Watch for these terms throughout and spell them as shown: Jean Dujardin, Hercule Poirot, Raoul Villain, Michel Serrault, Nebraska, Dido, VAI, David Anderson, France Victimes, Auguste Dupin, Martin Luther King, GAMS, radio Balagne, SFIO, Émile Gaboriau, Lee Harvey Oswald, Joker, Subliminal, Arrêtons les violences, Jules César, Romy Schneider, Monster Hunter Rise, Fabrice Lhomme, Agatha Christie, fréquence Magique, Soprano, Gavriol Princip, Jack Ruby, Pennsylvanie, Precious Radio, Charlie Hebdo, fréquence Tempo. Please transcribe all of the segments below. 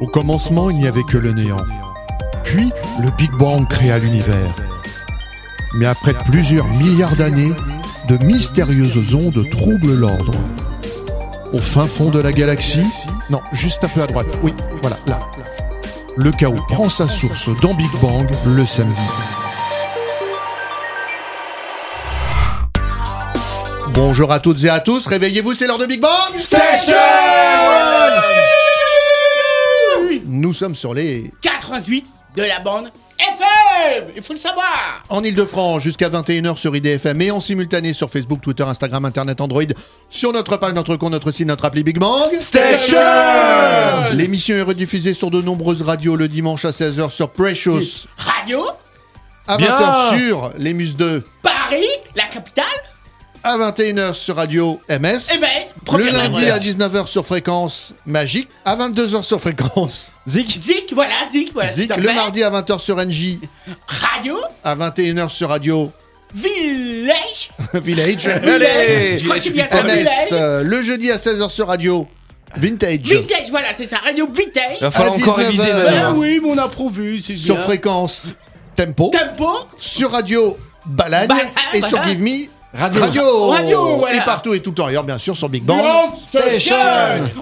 Au commencement, il n'y avait que le néant. Puis, le Big Bang créa l'univers. Mais après plusieurs milliards d'années, de mystérieuses ondes troublent l'ordre. Au fin fond de la galaxie, non, juste un peu à droite, oui, voilà, là. Le chaos prend sa source dans Big Bang le samedi. Bonjour à toutes et à tous, réveillez-vous, c'est l'heure de Big Bang Station! Nous sommes sur les 88 de la bande FM, il faut le savoir. En Ile-de-France, jusqu'à 21h sur IDFM et en simultané sur Facebook, Twitter, Instagram, Internet, Android, sur notre page, notre compte, notre site, notre appli Big Bang Station. L'émission est rediffusée sur de nombreuses radios le dimanche à 16h sur Precious Radio. À 20h sur les Muses de Paris, la capitale. À 21h sur Radio MS, le lundi à 19h sur fréquence Magique, à 22h sur fréquence Zik, le mardi à 20h sur NJ Radio, à 21h sur Radio Village, le jeudi à 16h sur Radio Vintage, voilà c'est ça, Radio Vintage, il va falloir encore réviser, oui mais on a prévu, c'est bien, sur fréquence Tempo, sur Radio Balagne et sur Give Me Radio voilà. Et partout et tout le temps ailleurs bien sûr sur Big Bang Station.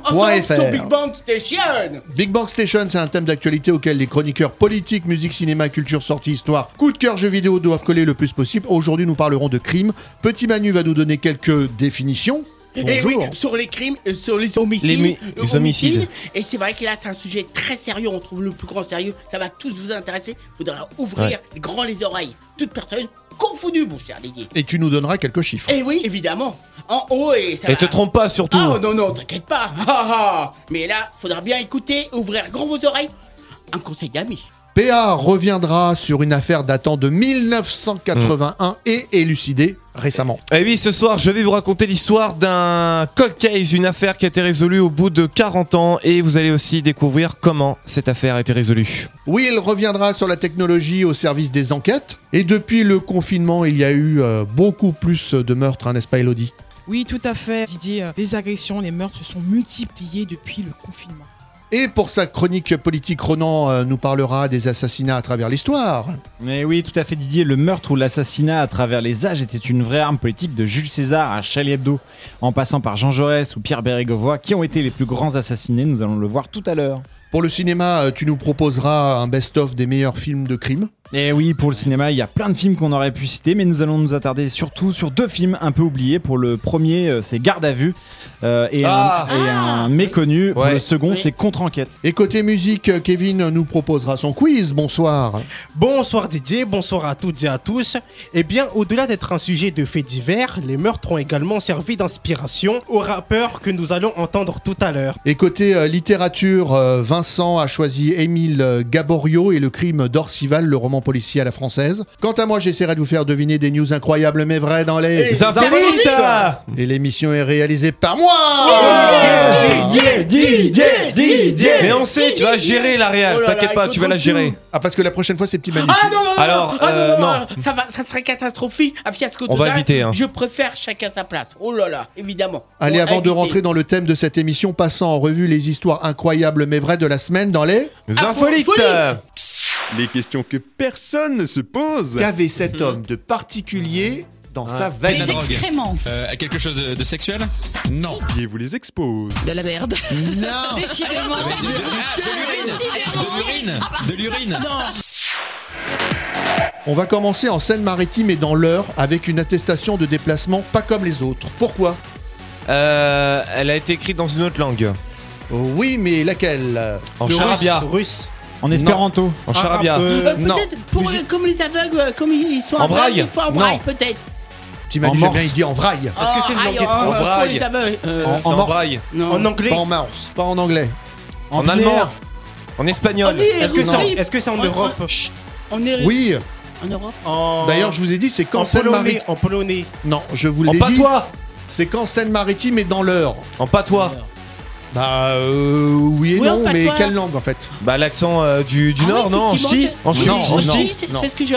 Sur Big Bang Station. Big Bang Station, c'est un thème d'actualité auquel les chroniqueurs politique, musique, cinéma, culture, sortie, histoire, coup de cœur, jeux vidéo doivent coller le plus possible. Aujourd'hui nous parlerons de crimes. Petit Manu va nous donner quelques définitions. Et oui, sur les crimes, sur les homicides, les homicides. Et c'est vrai que là, c'est un sujet très sérieux. On trouve le plus grand sérieux. Ça va tous vous intéresser. Vous devrez ouvrir grand les oreilles. Toute personne confondue, mon cher Didier. Et tu nous donneras quelques chiffres. Et oui, évidemment. En haut et ça. Et te trompe pas surtout. Ah non, t'inquiète pas. Mais là, faudra bien écouter, ouvrir grand vos oreilles. Un conseil d'amis. PA reviendra sur une affaire datant de 1981 et élucidée récemment. Et oui, ce soir, je vais vous raconter l'histoire d'un cold case, une affaire qui a été résolue au bout de 40 ans. Et vous allez aussi découvrir comment cette affaire a été résolue. Oui, il reviendra sur la technologie au service des enquêtes. Et depuis le confinement, il y a eu beaucoup plus de meurtres, hein, n'est-ce pas Elodie ? Oui, tout à fait, Didier. Les agressions, les meurtres se sont multipliés depuis le confinement. Et pour sa chronique politique, Ronan nous parlera des assassinats à travers l'histoire. Mais oui, tout à fait Didier, le meurtre ou l'assassinat à travers les âges était une vraie arme politique de Jules César à Charlie Hebdo, en passant par Jean Jaurès ou Pierre Bérégovoy, qui ont été les plus grands assassinés, nous allons le voir tout à l'heure. Pour le cinéma, tu nous proposeras un best-of des meilleurs films de crime. Et oui, pour le cinéma, il y a plein de films qu'on aurait pu citer, mais nous allons nous attarder surtout sur deux films un peu oubliés. Pour le premier, c'est Garde à vue et un méconnu. Pour le second, c'est Contre-enquête. Et côté musique, Kevin nous proposera son quiz. Bonsoir. Bonsoir Didier, bonsoir à toutes et à tous. Eh bien, au-delà d'être un sujet de faits divers, les meurtres ont également servi d'inspiration aux rappeurs que nous allons entendre tout à l'heure. Et côté littérature, Vincent a choisi Émile Gaboriau et le crime d'Orcival, le roman policier à la française. Quant à moi, j'essaierai de vous faire deviner des news incroyables mais vraies dans les infolites. Et l'émission est réalisée par moi. Didier. Mais on sait, tu vas gérer la réal. T'inquiète pas, tu vas la gérer. Ah parce que la prochaine fois c'est petit Manu. Non. Ça serait catastrophique. Un fiasco total. On va éviter. Je préfère chacun sa place. Évidemment. Allez, avant de rentrer dans le thème de cette émission, passons en revue les histoires incroyables mais vraies de la semaine dans les infolites. Les questions que personne ne se pose. Qu'avait cet homme de particulier dans sa veine? Des excréments. Quelque chose de sexuel? Non. Qui vous les expose? De la merde. Non. Décidément. De l'urine. Non. On va commencer en Seine-Maritime et dans l'Eure avec une attestation de déplacement pas comme les autres. Pourquoi? Elle a été écrite dans une autre langue. Oui, mais laquelle? En charabia. Russe. En espéranto, non. En charabia. Peut-être pour comme les aveugles, comme ils sont en braille, il faut en braille peut-être. T'imagines bien, il dit en braille. Parce que c'est une langue étrangère. En braille. En braille. En anglais. Pas en anglais. En allemand. En espagnol. Est-ce que c'est en Europe? Oui. En Europe. D'ailleurs, je vous ai dit, c'est qu'en Seine-Maritime. En polonais. Non, je vous l'ai dit. En patois. C'est qu'en Seine-Maritime et dans l'Eure. En patois. Bah oui et non, mais quelle langue en fait? Bah l'accent du nord, non? En ch'ti? En ch'ti, c'est ce que j'ai.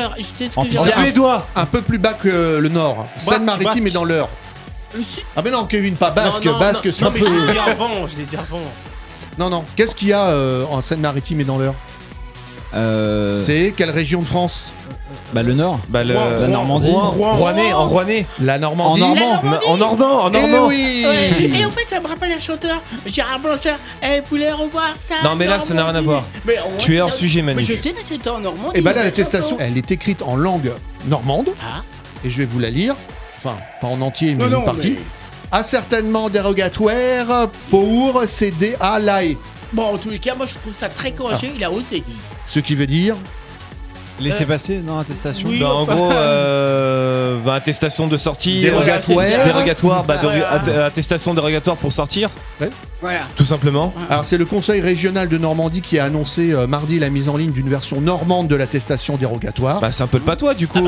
En suédois. Un peu plus bas que le nord. Seine-Maritime est dans l'Eure. Si. Ah mais non, Kevin, pas basque, non, non, basque non, c'est un peu... Non mais j'ai dit avant, Non, non, qu'est-ce qu'il y a en Seine-Maritime et dans l'Eure? C'est quelle région de France? Bah le Nord, bah le... la Normandie, Rouennais, la Normandie, en Normand. Oui. Ouais. Et en fait ça me rappelle un chanteur, Gérard Blanchard. Elle voulait revoir ça. Non mais là Normandie. Ça n'a rien à voir. Mais tu es hors sujet, Manu. Mais je sais, mais c'était en Normandie. Et bah là l'attestation, elle est écrite en langue normande. Ah. Et je vais vous la lire, enfin pas en entier mais une partie. Ah certainement dérogatoire pour céder à l'AE. Bon, en tous les cas, moi je trouve ça très courageux, il a osé. Ce qui veut dire. Laissez passer, non, attestation. Oui, bah, enfin... En gros, attestation de sortie. Dérogatoire. Dérogatoire, bah, attestation dérogatoire pour sortir. Ouais. Voilà. Tout simplement. Ouais. Alors, c'est le Conseil régional de Normandie qui a annoncé mardi la mise en ligne d'une version normande de l'attestation dérogatoire. Bah, c'est un peu le patois, du coup.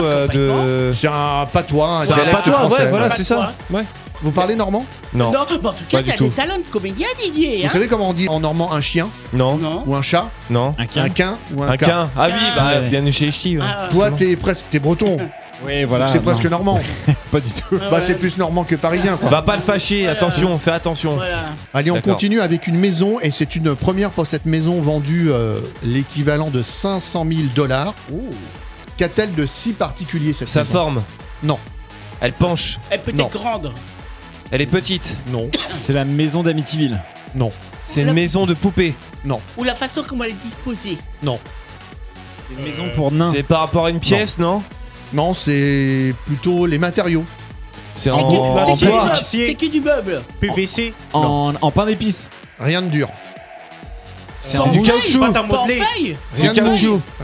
C'est un patois, un dialecte français. Ouais, voilà, c'est ça. Ouais. Vous parlez normand ? Non. Non, bah en tout cas, il a des talents de comédien, Didier. Vous savez comment on dit en normand un chien ? Non. Ou un chat ? Non. Un quin ou un quin. Ah oui, bah bienvenue chez les ch'tis. Ouais. Ah, toi, t'es breton. Oui, voilà. Donc, c'est presque normand. Pas du tout. Bah c'est plus normand que parisien, quoi. Va pas le fâcher, attention, fais attention. Voilà. Allez, on continue avec une maison, et c'est une première pour cette maison vendue l'équivalent de $500,000. Qu'a-t-elle de si particulier cette maison ? Sa forme ? Non. Elle penche ? Elle peut être grande. Elle est petite. Non. C'est la maison d'Amityville. Non. C'est une maison de poupée. Non. Ou la façon comment elle est disposée. Non. C'est une maison pour nains. C'est par rapport à une pièce, non, non, c'est plutôt les matériaux. C'est que du meuble. PVC. En pain d'épices. Rien de dur. C'est du caoutchouc.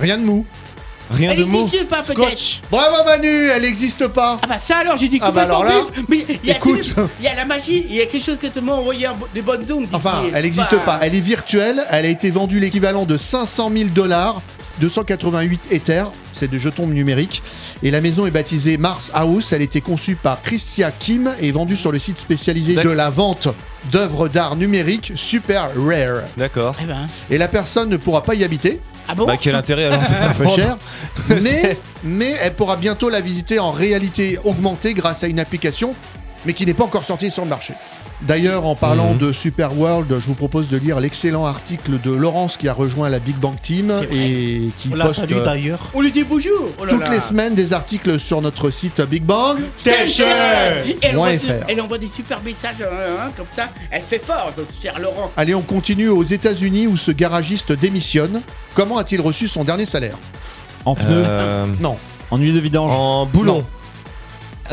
Rien de mou. Rien de mou. Elle n'existe pas, peut-être. Bravo Manu, elle n'existe pas. Ah bah ça alors, j'ai dit complètement vif. Mais il y a la magie, il y a quelque chose que tout le monde envoyait des bonnes zones. Enfin, elle n'existe pas. Elle est virtuelle, elle a été vendue l'équivalent de $500,000, 288 éthers, c'est des jetons numériques. Et la maison est baptisée Mars House, elle a été conçue par Christia Kim et vendue sur le site spécialisé de la vente d'œuvres d'art numériques Super Rare. D'accord. Eh ben. Et la personne ne pourra pas y habiter. Ah bon ? Bah quel intérêt alors un peu cher. Mais elle pourra bientôt la visiter en réalité augmentée grâce à une application, mais qui n'est pas encore sortie sur le marché. D'ailleurs, en parlant de Super World, je vous propose de lire l'excellent article de Laurence qui a rejoint la Big Bang Team et qui poste on lui dit bonjour les semaines des articles sur notre site Big Bang Station. Elle envoie des super messages comme ça, elle fait fort, notre cher Laurent. Allez, on continue aux États-Unis où ce garagiste démissionne. Comment a-t-il reçu son dernier salaire ? En pneus ? Non. En huile de vidange ? En boulon ?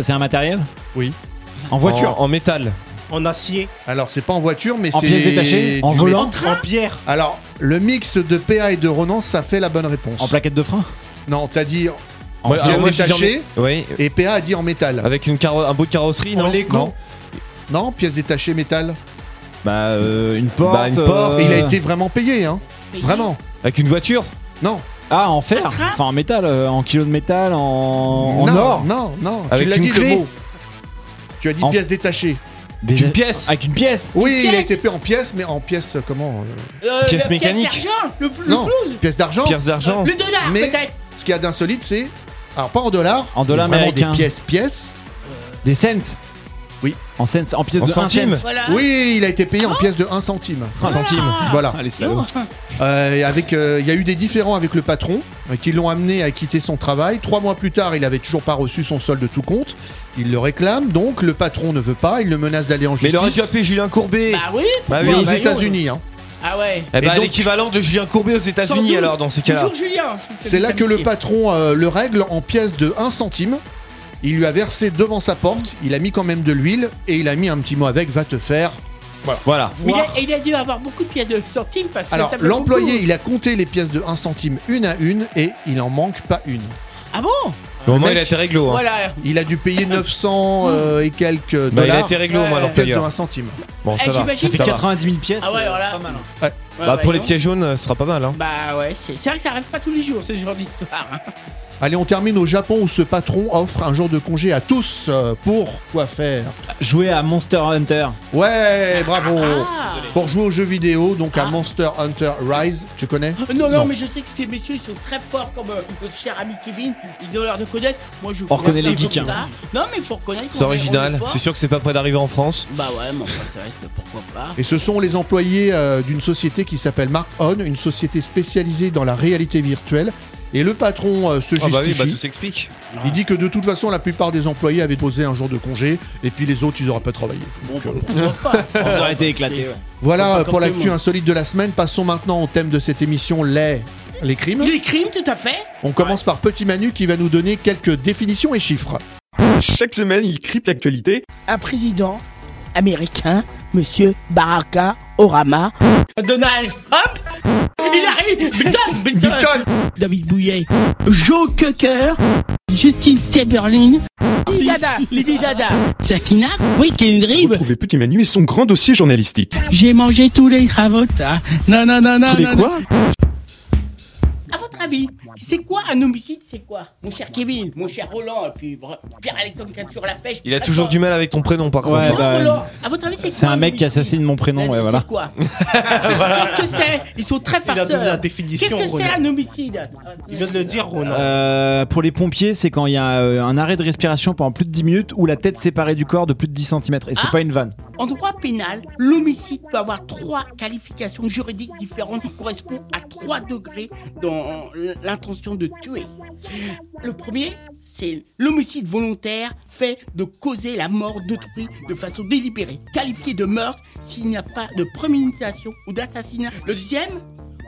C'est un matériel ? Oui. En voiture ? En métal ? En acier. Alors c'est pas en voiture mais en c'est... En pièces détachées. En volant. En pierre. Alors le mix de PA et de Ronan, ça fait la bonne réponse. En plaquette de frein. Non, t'as dit en pièces détachées et PA a dit en métal. Avec un bout de carrosserie. En Lego. Non, pièces détachées, métal. Bah une porte. Il a été vraiment payé Vraiment. Avec une voiture. Non. Ah, en fer. Enfin en métal, en kilo de métal. En or. Non. Avec tu l'as dit clé. Le mot. Tu as dit pièces détachées. Une pièce. Avec une pièce. Oui, il a été payé en pièces, mais en pièces comment pièces mécaniques. Pièce d'argent. Pièce d'argent. Le dollar mais peut-être. Ce qu'il y a d'insolite, c'est alors pas en dollars. En dollars américains. Des pièces. Des cents. Oui. En cents. En pièces de 1 centime. Voilà. Oui, il a été payé en pièces de 1 centime. 1 centime. Voilà. Allez, avec, il y a eu des différends avec le patron qui l'ont amené à quitter son travail. 3 mois plus tard, il n'avait toujours pas reçu son solde de tout compte. Il le réclame, donc le patron ne veut pas, il le menace d'aller en justice. Mais il aurait dû appeler Julien Courbet. Bah oui, aux États-Unis. Ah ouais. Et bah donc, l'équivalent de Julien Courbet aux États-Unis alors dans ces cas-là. Bonjour Julien. C'est là que le patron le règle en pièces de 1 centime. Il lui a versé devant sa porte, il a mis quand même de l'huile et il a mis un petit mot avec va te faire. Voilà. Mais il a dû avoir beaucoup de pièces de centimes parce que alors l'employé, il a compté les pièces de 1 centime une à une et il en manque pas une. Ah bon? Au moins il a été réglo. Voilà. Il a dû payer 900 et quelques dollars. Bah, il a été réglo, moi, pièce de 1 centime. Bon, ça va. Ça fait 90 000 pièces. Ah ouais, voilà. C'est pas mal. Ouais. Bah, pour les pièces jaunes, ce sera pas mal. Bah ouais, c'est vrai que ça arrive pas tous les jours, ce genre d'histoire. Allez, on termine au Japon où ce patron offre un jour de congé à tous pour quoi faire ? Jouer à Monster Hunter. Ouais, bravo. Pour jouer aux jeux vidéo, donc à Monster Hunter Rise, tu connais ? Non, mais je sais que ces messieurs, ils sont très forts comme notre cher ami Kevin, ils ont l'air de connaître. Moi, je reconnais les geeks. Non, mais il faut reconnaître. C'est original, c'est sûr que c'est pas près d'arriver en France. Bah ouais, mais enfin, ça reste, pourquoi pas. Et ce sont les employés d'une société qui s'appelle Mark On, une société spécialisée dans la réalité virtuelle. Et le patron se justifie. Tout s'explique. Il dit que de toute façon, la plupart des employés avaient posé un jour de congé, et puis les autres, ils n'auraient pas travaillé. Donc, ils auraient été éclatés. Ouais. Voilà pour l'actu insolite de la semaine. Passons maintenant au thème de cette émission, les crimes. Les crimes, tout à fait. On commence par Petit Manu qui va nous donner quelques définitions et chiffres. Chaque semaine, il crypte l'actualité. Un président américain, monsieur Baraka Orama. Donald Trump. Hillary Clinton, David Bouillet, Joe Cocker, Justin Timberlake, Lady Gaga, Sakina, Kendrick. Retrouvez Petit Manu et son grand dossier journalistique. J'ai mangé tous les ravotas. Non. Tous les quoi ? À votre avis, c'est quoi un homicide ? C'est quoi ? Mon cher Kevin, mon cher Roland, et puis Pierre-Alexandre sur la pêche. Il a toujours du mal avec ton prénom, par contre. Ouais, Roland, à votre avis, c'est quoi ? C'est un mec qui assassine mon prénom, ouais, voilà. C'est quoi ? Qu'est-ce que c'est ? Ils sont très farceurs. Il a donné la définition. Qu'est-ce que c'est un homicide ? Il vient de le dire, Roland. Pour les pompiers, c'est quand il y a un arrêt de respiration pendant plus de 10 minutes ou la tête séparée du corps de plus de 10 cm. Et c'est pas une vanne. En droit pénal, l'homicide peut avoir 3 qualifications juridiques différentes qui correspondent à 3 degrés dans l'intention de tuer. Le premier, c'est l'homicide volontaire fait de causer la mort d'autrui de façon délibérée, qualifié de meurtre s'il n'y a pas de préméditation ou d'assassinat. Le deuxième,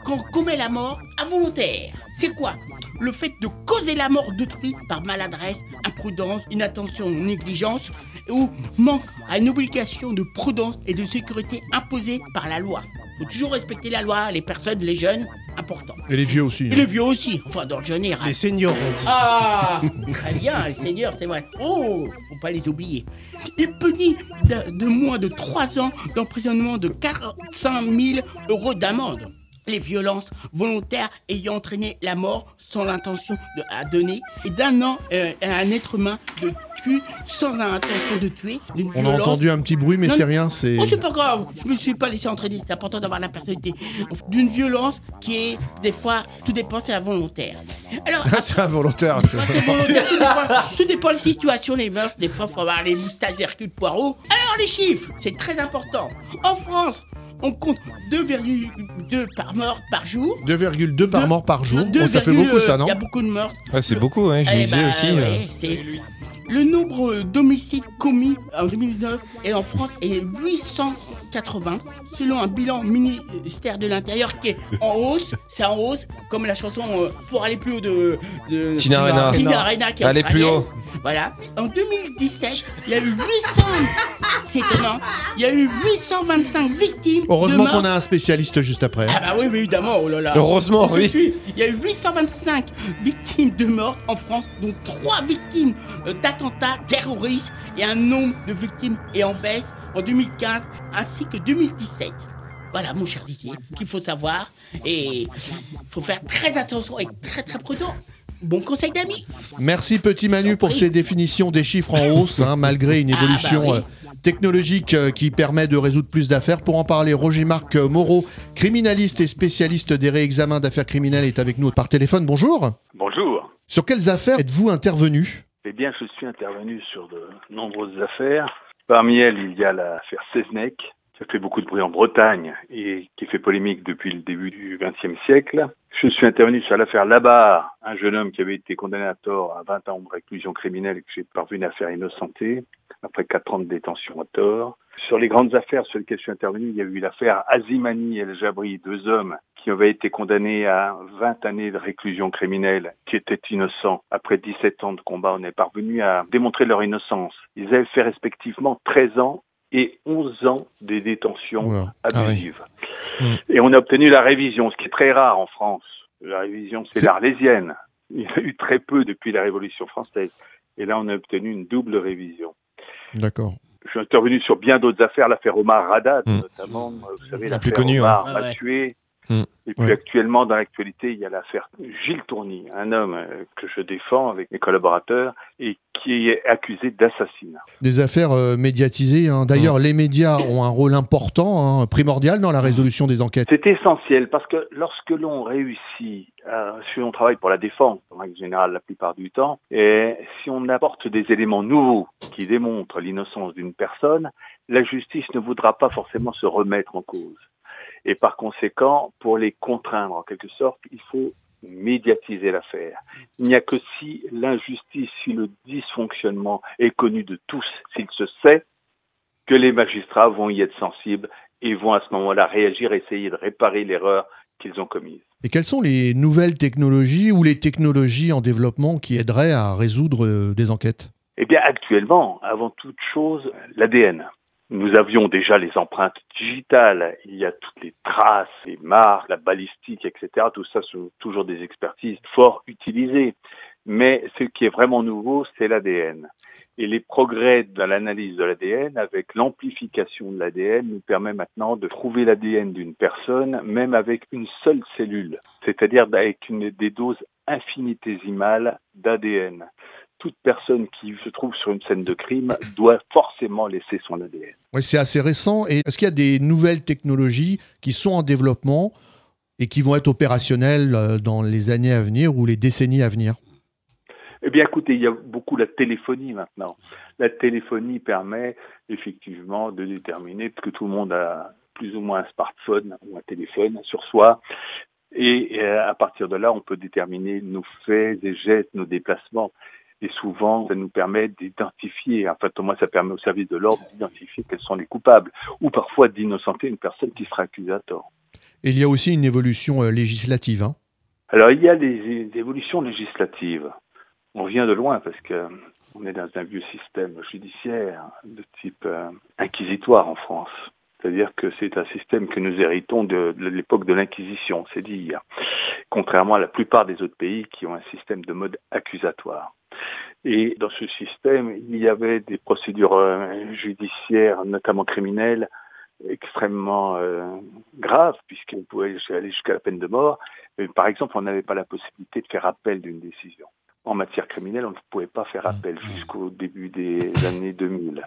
quand on commet la mort involontaire. C'est quoi ? Le fait de causer la mort d'autrui par maladresse, imprudence, inattention, négligence ou manque à une obligation de prudence et de sécurité imposée par la loi. Il faut toujours respecter la loi, les personnes, les jeunes, important. Et les vieux aussi. Et les vieux aussi, enfin dans le général. Les seniors on dit. Ah, très bien, les seniors, c'est vrai. Oh, faut pas les oublier. Il punit de moins de 3 ans d'emprisonnement de 45 000 euros d'amende. Les violences volontaires ayant entraîné la mort sans l'intention à donner et d'1 an à un être humain de tuer sans intention de tuer. On a entendu un petit bruit, mais c'est rien. Oh, c'est pas grave, je me suis pas laissé entraîner, c'est important d'avoir la personnalité. D'une violence qui est, des fois, tout dépend, c'est involontaire. Alors, c'est involontaire. C'est volontaire, tout dépend de la situation, les mœurs, des fois, il faut avoir les moustaches d'Hercule Poirot. Alors, les chiffres, c'est très important. En France, on compte 2,2 par mort par jour. 2,2 par mort par jour. Oh, ça fait beaucoup, ça, non ? Il y a beaucoup de morts. Ouais, c'est beaucoup, ouais, je me disais aussi. Ouais, c'est... Le nombre d'homicides commis en 2009 et en France est 880, selon un bilan ministère de l'Intérieur qui est en hausse. C'est en hausse, comme la chanson Pour aller plus haut de Tina Arena qui est aller plus haut. Voilà. En 2017, il y a eu 800. C'est étonnant. Il y a eu 825 victimes. Heureusement qu'on a un spécialiste juste après. Ah bah oui, mais évidemment. Oh là là. Heureusement, oui. Il y a eu 825 victimes de morts en France, dont 3 victimes d'attentats terroristes et un nombre de victimes est en baisse en 2015 ainsi que 2017. Voilà mon cher Didier, ce qu'il faut savoir et il faut faire très attention et très très prudent. Bon conseil d'amis. Merci Petit Manu pour ces définitions des chiffres en hausse, hein, malgré une évolution technologique qui permet de résoudre plus d'affaires. Pour en parler, Roger Marc Moreau, criminaliste et spécialiste des réexamens d'affaires criminelles, est avec nous par téléphone. Bonjour. Bonjour. Sur quelles affaires êtes-vous intervenu ? Eh bien, je suis intervenu sur de nombreuses affaires. Parmi elles, il y a l'affaire Seznec, qui a fait beaucoup de bruit en Bretagne et qui fait polémique depuis le début du XXe siècle. Je suis intervenu sur l'affaire Labarre, un jeune homme qui avait été condamné à tort à 20 ans de réclusion criminelle et que j'ai parvenu à faire innocenter après 4 ans de détention à tort. Sur les grandes affaires sur lesquelles je suis intervenu, il y a eu l'affaire Azimani El Jabri, 2 hommes qui avaient été condamnés à 20 années de réclusion criminelle, qui étaient innocents. Après 17 ans de combat, on est parvenu à démontrer leur innocence. Ils avaient fait respectivement 13 ans et 11 ans des détentions abusives. Oui. Et on a obtenu la révision, ce qui est très rare en France. La révision, c'est l'arlésienne. Il y a eu très peu depuis la Révolution française. Et là, on a obtenu une double révision. D'accord. Je suis intervenu sur bien d'autres affaires, l'affaire Omar Raddad, notamment, vous savez, l'affaire Omar a tué. Et puis actuellement, dans l'actualité, il y a l'affaire Gilles Tourny, un homme que je défends avec mes collaborateurs et qui est accusé d'assassinat. Des affaires médiatisées. Hein. D'ailleurs, les médias ont un rôle important, primordial dans la résolution des enquêtes. C'est essentiel parce que lorsque l'on réussit, si on travaille pour la défense, en règle générale la plupart du temps, et si on apporte des éléments nouveaux qui démontrent l'innocence d'une personne, la justice ne voudra pas forcément se remettre en cause. Et par conséquent, pour les contraindre en quelque sorte, il faut médiatiser l'affaire. Il n'y a que si l'injustice, si le dysfonctionnement est connu de tous, s'il se sait, que les magistrats vont y être sensibles et vont à ce moment-là réagir, essayer de réparer l'erreur qu'ils ont commise. Et quelles sont les nouvelles technologies ou les technologies en développement qui aideraient à résoudre des enquêtes ? Eh bien actuellement, avant toute chose, l'ADN. Nous avions déjà les empreintes digitales, il y a toutes les traces, les marques, la balistique, etc. Tout ça, sont toujours des expertises fort utilisées. Mais ce qui est vraiment nouveau, c'est l'ADN. Et les progrès dans l'analyse de l'ADN, avec l'amplification de l'ADN, nous permet maintenant de trouver l'ADN d'une personne, même avec une seule cellule, c'est-à-dire avec des doses infinitésimales d'ADN. Toute personne qui se trouve sur une scène de crime doit forcément laisser son ADN. Oui, c'est assez récent. Et est-ce qu'il y a des nouvelles technologies qui sont en développement et qui vont être opérationnelles dans les années à venir ou les décennies à venir ? Eh bien, écoutez, il y a beaucoup la téléphonie maintenant. La téléphonie permet effectivement de déterminer, parce que tout le monde a plus ou moins un smartphone ou un téléphone sur soi. Et à partir de là, on peut déterminer nos faits et gestes, nos déplacements. Et souvent, ça nous permet d'identifier, enfin, au moins, ça permet au service de l'ordre d'identifier quels sont les coupables, ou parfois d'innocenter une personne qui sera accusée à tort. Et il y a aussi une évolution législative. Hein. Alors, il y a des évolutions législatives. On vient de loin parce qu'on est dans un vieux système judiciaire de type inquisitoire en France. C'est-à-dire que c'est un système que nous héritons de l'époque de l'Inquisition, c'est dire. Contrairement à la plupart des autres pays qui ont un système de mode accusatoire. Et dans ce système, il y avait des procédures judiciaires, notamment criminelles, extrêmement graves, puisqu'on pouvait aller jusqu'à la peine de mort. Et, par exemple, on n'avait pas la possibilité de faire appel d'une décision. En matière criminelle, on ne pouvait pas faire appel jusqu'au début des années 2000.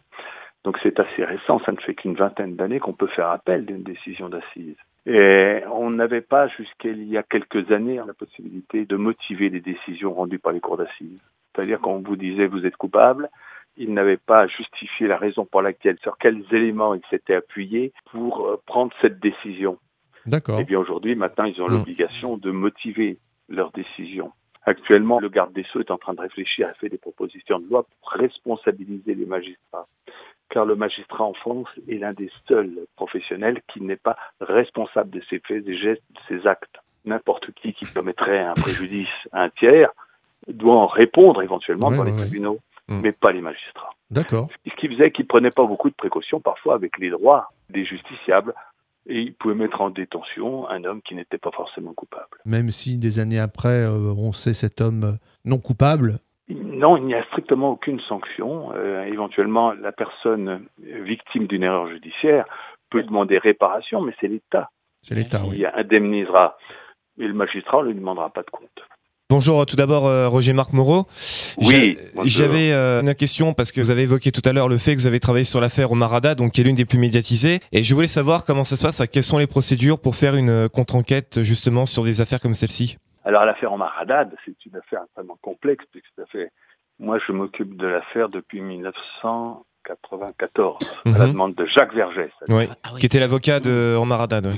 Donc c'est assez récent, ça ne fait qu'une vingtaine d'années qu'on peut faire appel d'une décision d'assises. Et on n'avait pas, jusqu'il y a quelques années, la possibilité de motiver les décisions rendues par les cours d'assises. C'est-à-dire qu'on vous disait « vous êtes coupable », il n'avait pas à justifier la raison pour laquelle, sur quels éléments il s'était appuyé pour prendre cette décision. D'accord. Eh bien aujourd'hui, maintenant, ils ont l'obligation de motiver leur décision. Actuellement, le garde des Sceaux est en train de réfléchir et fait des propositions de loi pour responsabiliser les magistrats. Car le magistrat en France est l'un des seuls professionnels qui n'est pas responsable de ses faits, des gestes, de ses actes. N'importe qui commettrait un préjudice à un tiers doit en répondre éventuellement dans les tribunaux, mais pas les magistrats. D'accord. Ce qui faisait qu'ils ne prenaient pas beaucoup de précautions parfois avec les droits des justiciables. Et il pouvait mettre en détention un homme qui n'était pas forcément coupable. Même si des années après, on sait cet homme non coupable. Non, il n'y a strictement aucune sanction. Éventuellement, la personne victime d'une erreur judiciaire peut demander réparation, mais c'est l'État. C'est l'État, qui indemnisera. Et le magistrat ne lui demandera pas de compte. Bonjour, tout d'abord Roger Marc Moreau. Oui, j'avais une question parce que vous avez évoqué tout à l'heure le fait que vous avez travaillé sur l'affaire Omar Raddad, donc qui est l'une des plus médiatisées. Et je voulais savoir comment ça se passe, quelles sont les procédures pour faire une contre-enquête justement sur des affaires comme celle-ci. Alors l'affaire Omar Raddad, c'est une affaire extrêmement complexe. Moi, je m'occupe de l'affaire depuis 1994, à la demande de Jacques Vergès. Oui. Ah, oui. Qui était l'avocat de Omar Raddad. Oui.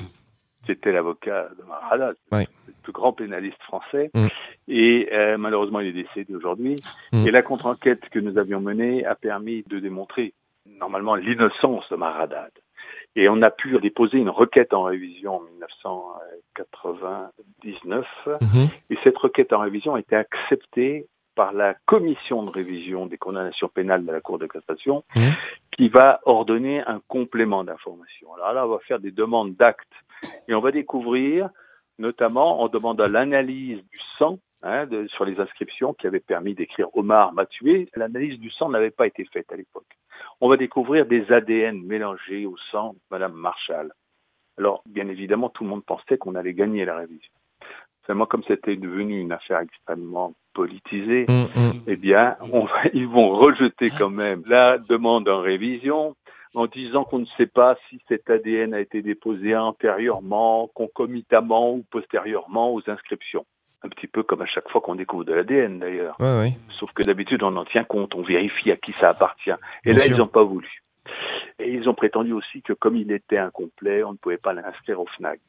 C'était l'avocat de Omar Raddad, le plus grand pénaliste français. Et malheureusement, il est décédé aujourd'hui. Et la contre-enquête que nous avions menée a permis de démontrer, normalement, l'innocence de Omar Raddad. Et on a pu déposer une requête en révision en 1999. Et cette requête en révision a été acceptée par la commission de révision des condamnations pénales de la Cour de cassation, qui va ordonner un complément d'information. Alors là, on va faire des demandes d'actes. Et on va découvrir, notamment en demandant l'analyse du sang sur les inscriptions qui avaient permis d'écrire « Omar m'a tué ». L'analyse du sang n'avait pas été faite à l'époque. On va découvrir des ADN mélangés au sang de Mme Marshall. Alors, bien évidemment, tout le monde pensait qu'on allait gagner la révision. Seulement, comme c'était devenu une affaire extrêmement politisée, eh bien, ils vont rejeter quand même la demande en révision en disant qu'on ne sait pas si cet ADN a été déposé antérieurement, concomitamment ou postérieurement aux inscriptions. Un petit peu comme à chaque fois qu'on découvre de l'ADN, d'ailleurs. Ouais, ouais. Sauf que d'habitude, on en tient compte, on vérifie à qui ça appartient. Et bien là, sûr. Ils n'ont pas voulu. Et ils ont prétendu aussi que comme il était incomplet, on ne pouvait pas l'inscrire au FNAC.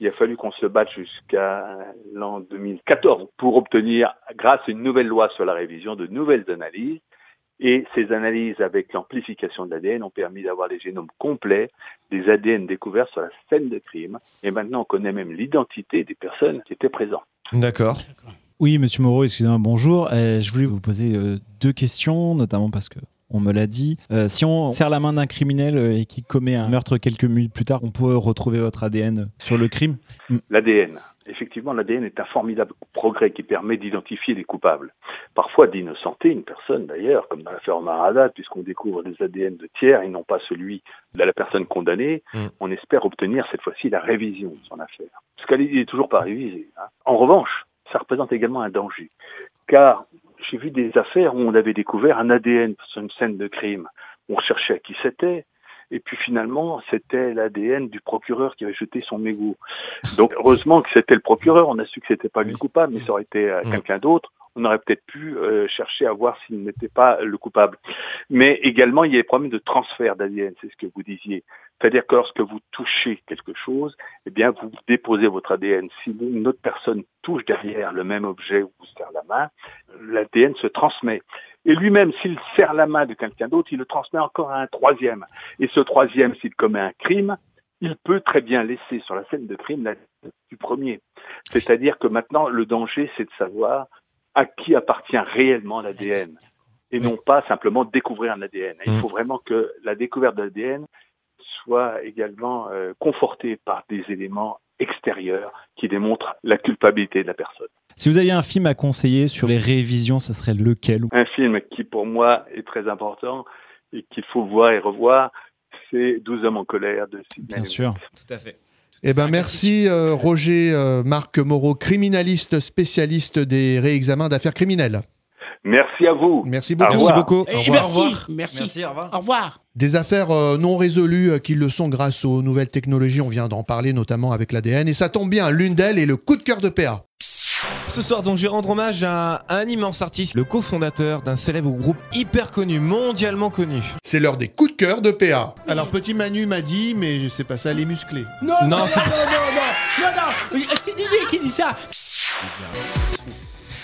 Il a fallu qu'on se batte jusqu'à l'an 2014 pour obtenir, grâce à une nouvelle loi sur la révision, de nouvelles analyses. Et ces analyses, avec l'amplification de l'ADN, ont permis d'avoir des génomes complets, des ADN découverts sur la scène de crime. Et maintenant, on connaît même l'identité des personnes qui étaient présentes. D'accord. Oui, monsieur Moreau, excusez-moi, bonjour. Je voulais vous poser deux questions, notamment parce que on me l'a dit. Si on serre la main d'un criminel et qu'il commet un meurtre quelques minutes plus tard, on peut retrouver votre ADN sur le crime ? L'ADN. Effectivement, l'ADN est un formidable progrès qui permet d'identifier les coupables. Parfois d'innocenter une personne d'ailleurs, comme dans l'affaire Omar Raddad, puisqu'on découvre des ADN de tiers et non pas celui de la personne condamnée. On espère obtenir cette fois-ci la révision de son affaire. Parce qu'elle n'est toujours pas révisée. En revanche, ça représente également un danger. Car j'ai vu des affaires où on avait découvert un ADN sur une scène de crime. On recherchait à qui c'était. Et puis finalement, c'était l'ADN du procureur qui avait jeté son mégot. Donc heureusement que c'était le procureur, on a su que c'était pas lui le coupable, mais ça aurait été quelqu'un d'autre. On aurait peut-être pu chercher à voir s'il n'était pas le coupable. Mais également, il y a des problèmes de transfert d'ADN, c'est ce que vous disiez. C'est-à-dire que lorsque vous touchez quelque chose, eh bien, vous déposez votre ADN. Si une autre personne touche derrière le même objet ou vous serre la main, l'ADN se transmet. Et lui-même, s'il serre la main de quelqu'un d'autre, il le transmet encore à un troisième. Et ce troisième, s'il commet un crime, il peut très bien laisser sur la scène de crime l'ADN du premier. C'est-à-dire que maintenant, le danger, c'est de savoir à qui appartient réellement l'ADN et non pas simplement découvrir un ADN. Et il faut vraiment que la découverte de l'ADN soit également confortée par des éléments extérieurs qui démontrent la culpabilité de la personne. Si vous aviez un film à conseiller sur les révisions, ce serait lequel ? Un film qui pour moi est très important et qu'il faut voir et revoir, c'est 12 hommes en colère de Sylvia Quell. Bien sûr, tout à fait. Eh ben merci Roger Marc Moreau, criminaliste spécialiste des réexamens d'affaires criminelles. Merci à vous. Merci beaucoup. Merci beaucoup. Au revoir. Merci. Au revoir. Des affaires non résolues qui le sont grâce aux nouvelles technologies. On vient d'en parler notamment avec l'ADN et ça tombe bien. L'une d'elles est le coup de cœur de PA. Ce soir, donc, je vais rendre hommage à un immense artiste, le cofondateur d'un célèbre groupe hyper connu, mondialement connu. C'est l'heure des coups de cœur de PA. Alors, petit Manu m'a dit, mais c'est pas ça, les musclés. Non, c'est Didier qui dit ça.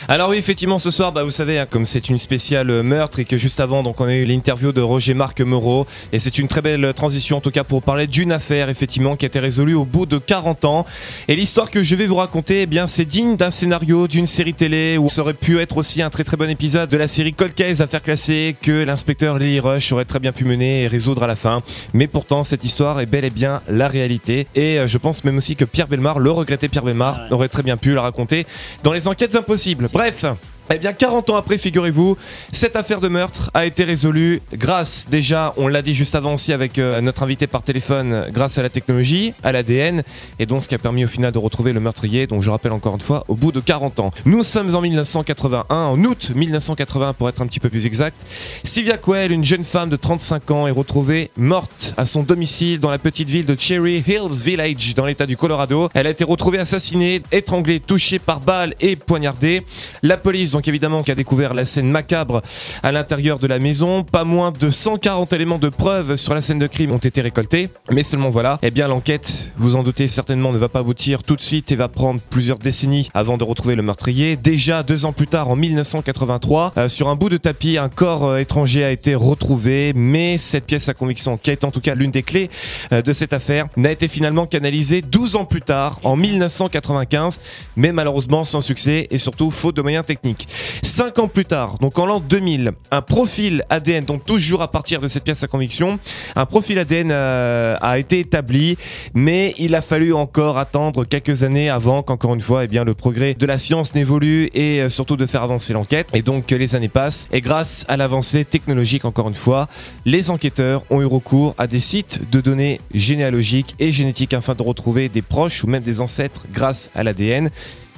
Alors oui, effectivement, ce soir, bah, vous savez, hein, comme c'est une spéciale meurtre et que juste avant, donc, on a eu l'interview de Roger Marc Moreau et c'est une très belle transition, en tout cas, pour parler d'une affaire, effectivement, qui a été résolue au bout de 40 ans. Et l'histoire que je vais vous raconter, eh bien, c'est digne d'un scénario, d'une série télé où ça aurait pu être aussi un très très bon épisode de la série Cold Case, affaire classée, que l'inspecteur Lily Rush aurait très bien pu mener et résoudre à la fin. Mais pourtant, cette histoire est bel et bien la réalité et je pense même aussi que Pierre Bellemare, le regretté Pierre Bellemare, aurait très bien pu la raconter dans les Enquêtes Impossibles. Bref, eh bien 40 ans après, figurez-vous, cette affaire de meurtre a été résolue grâce, déjà, on l'a dit juste avant aussi avec notre invité par téléphone, grâce à la technologie, à l'ADN, et donc ce qui a permis au final de retrouver le meurtrier, donc je rappelle encore une fois, au bout de 40 ans. Nous sommes en 1981, en août 1981 pour être un petit peu plus exact. Sylvia Quell, une jeune femme de 35 ans, est retrouvée morte à son domicile dans la petite ville de Cherry Hills Village, dans l'état du Colorado. Elle a été retrouvée assassinée, étranglée, touchée par balles et poignardée. La police, donc évidemment, qui a découvert la scène macabre à l'intérieur de la maison. Pas moins de 140 éléments de preuve sur la scène de crime ont été récoltés. Mais seulement voilà, eh bien l'enquête, vous en doutez certainement, ne va pas aboutir tout de suite et va prendre plusieurs décennies avant de retrouver le meurtrier. Déjà 2 ans plus tard, en 1983, sur un bout de tapis, un corps étranger a été retrouvé. Mais cette pièce à conviction, qui est en tout cas l'une des clés de cette affaire, n'a été finalement canalisée 12 ans plus tard, en 1995. Mais malheureusement sans succès et surtout faute de moyens techniques. Magique. 5 ans plus tard, donc en l'an 2000, un profil ADN, donc toujours à partir de cette pièce à conviction, un profil ADN a été établi, mais il a fallu encore attendre quelques années avant qu'encore une fois, eh bien, le progrès de la science n'évolue et surtout de faire avancer l'enquête. Et donc les années passent et grâce à l'avancée technologique, encore une fois, les enquêteurs ont eu recours à des sites de données généalogiques et génétiques afin de retrouver des proches ou même des ancêtres grâce à l'ADN.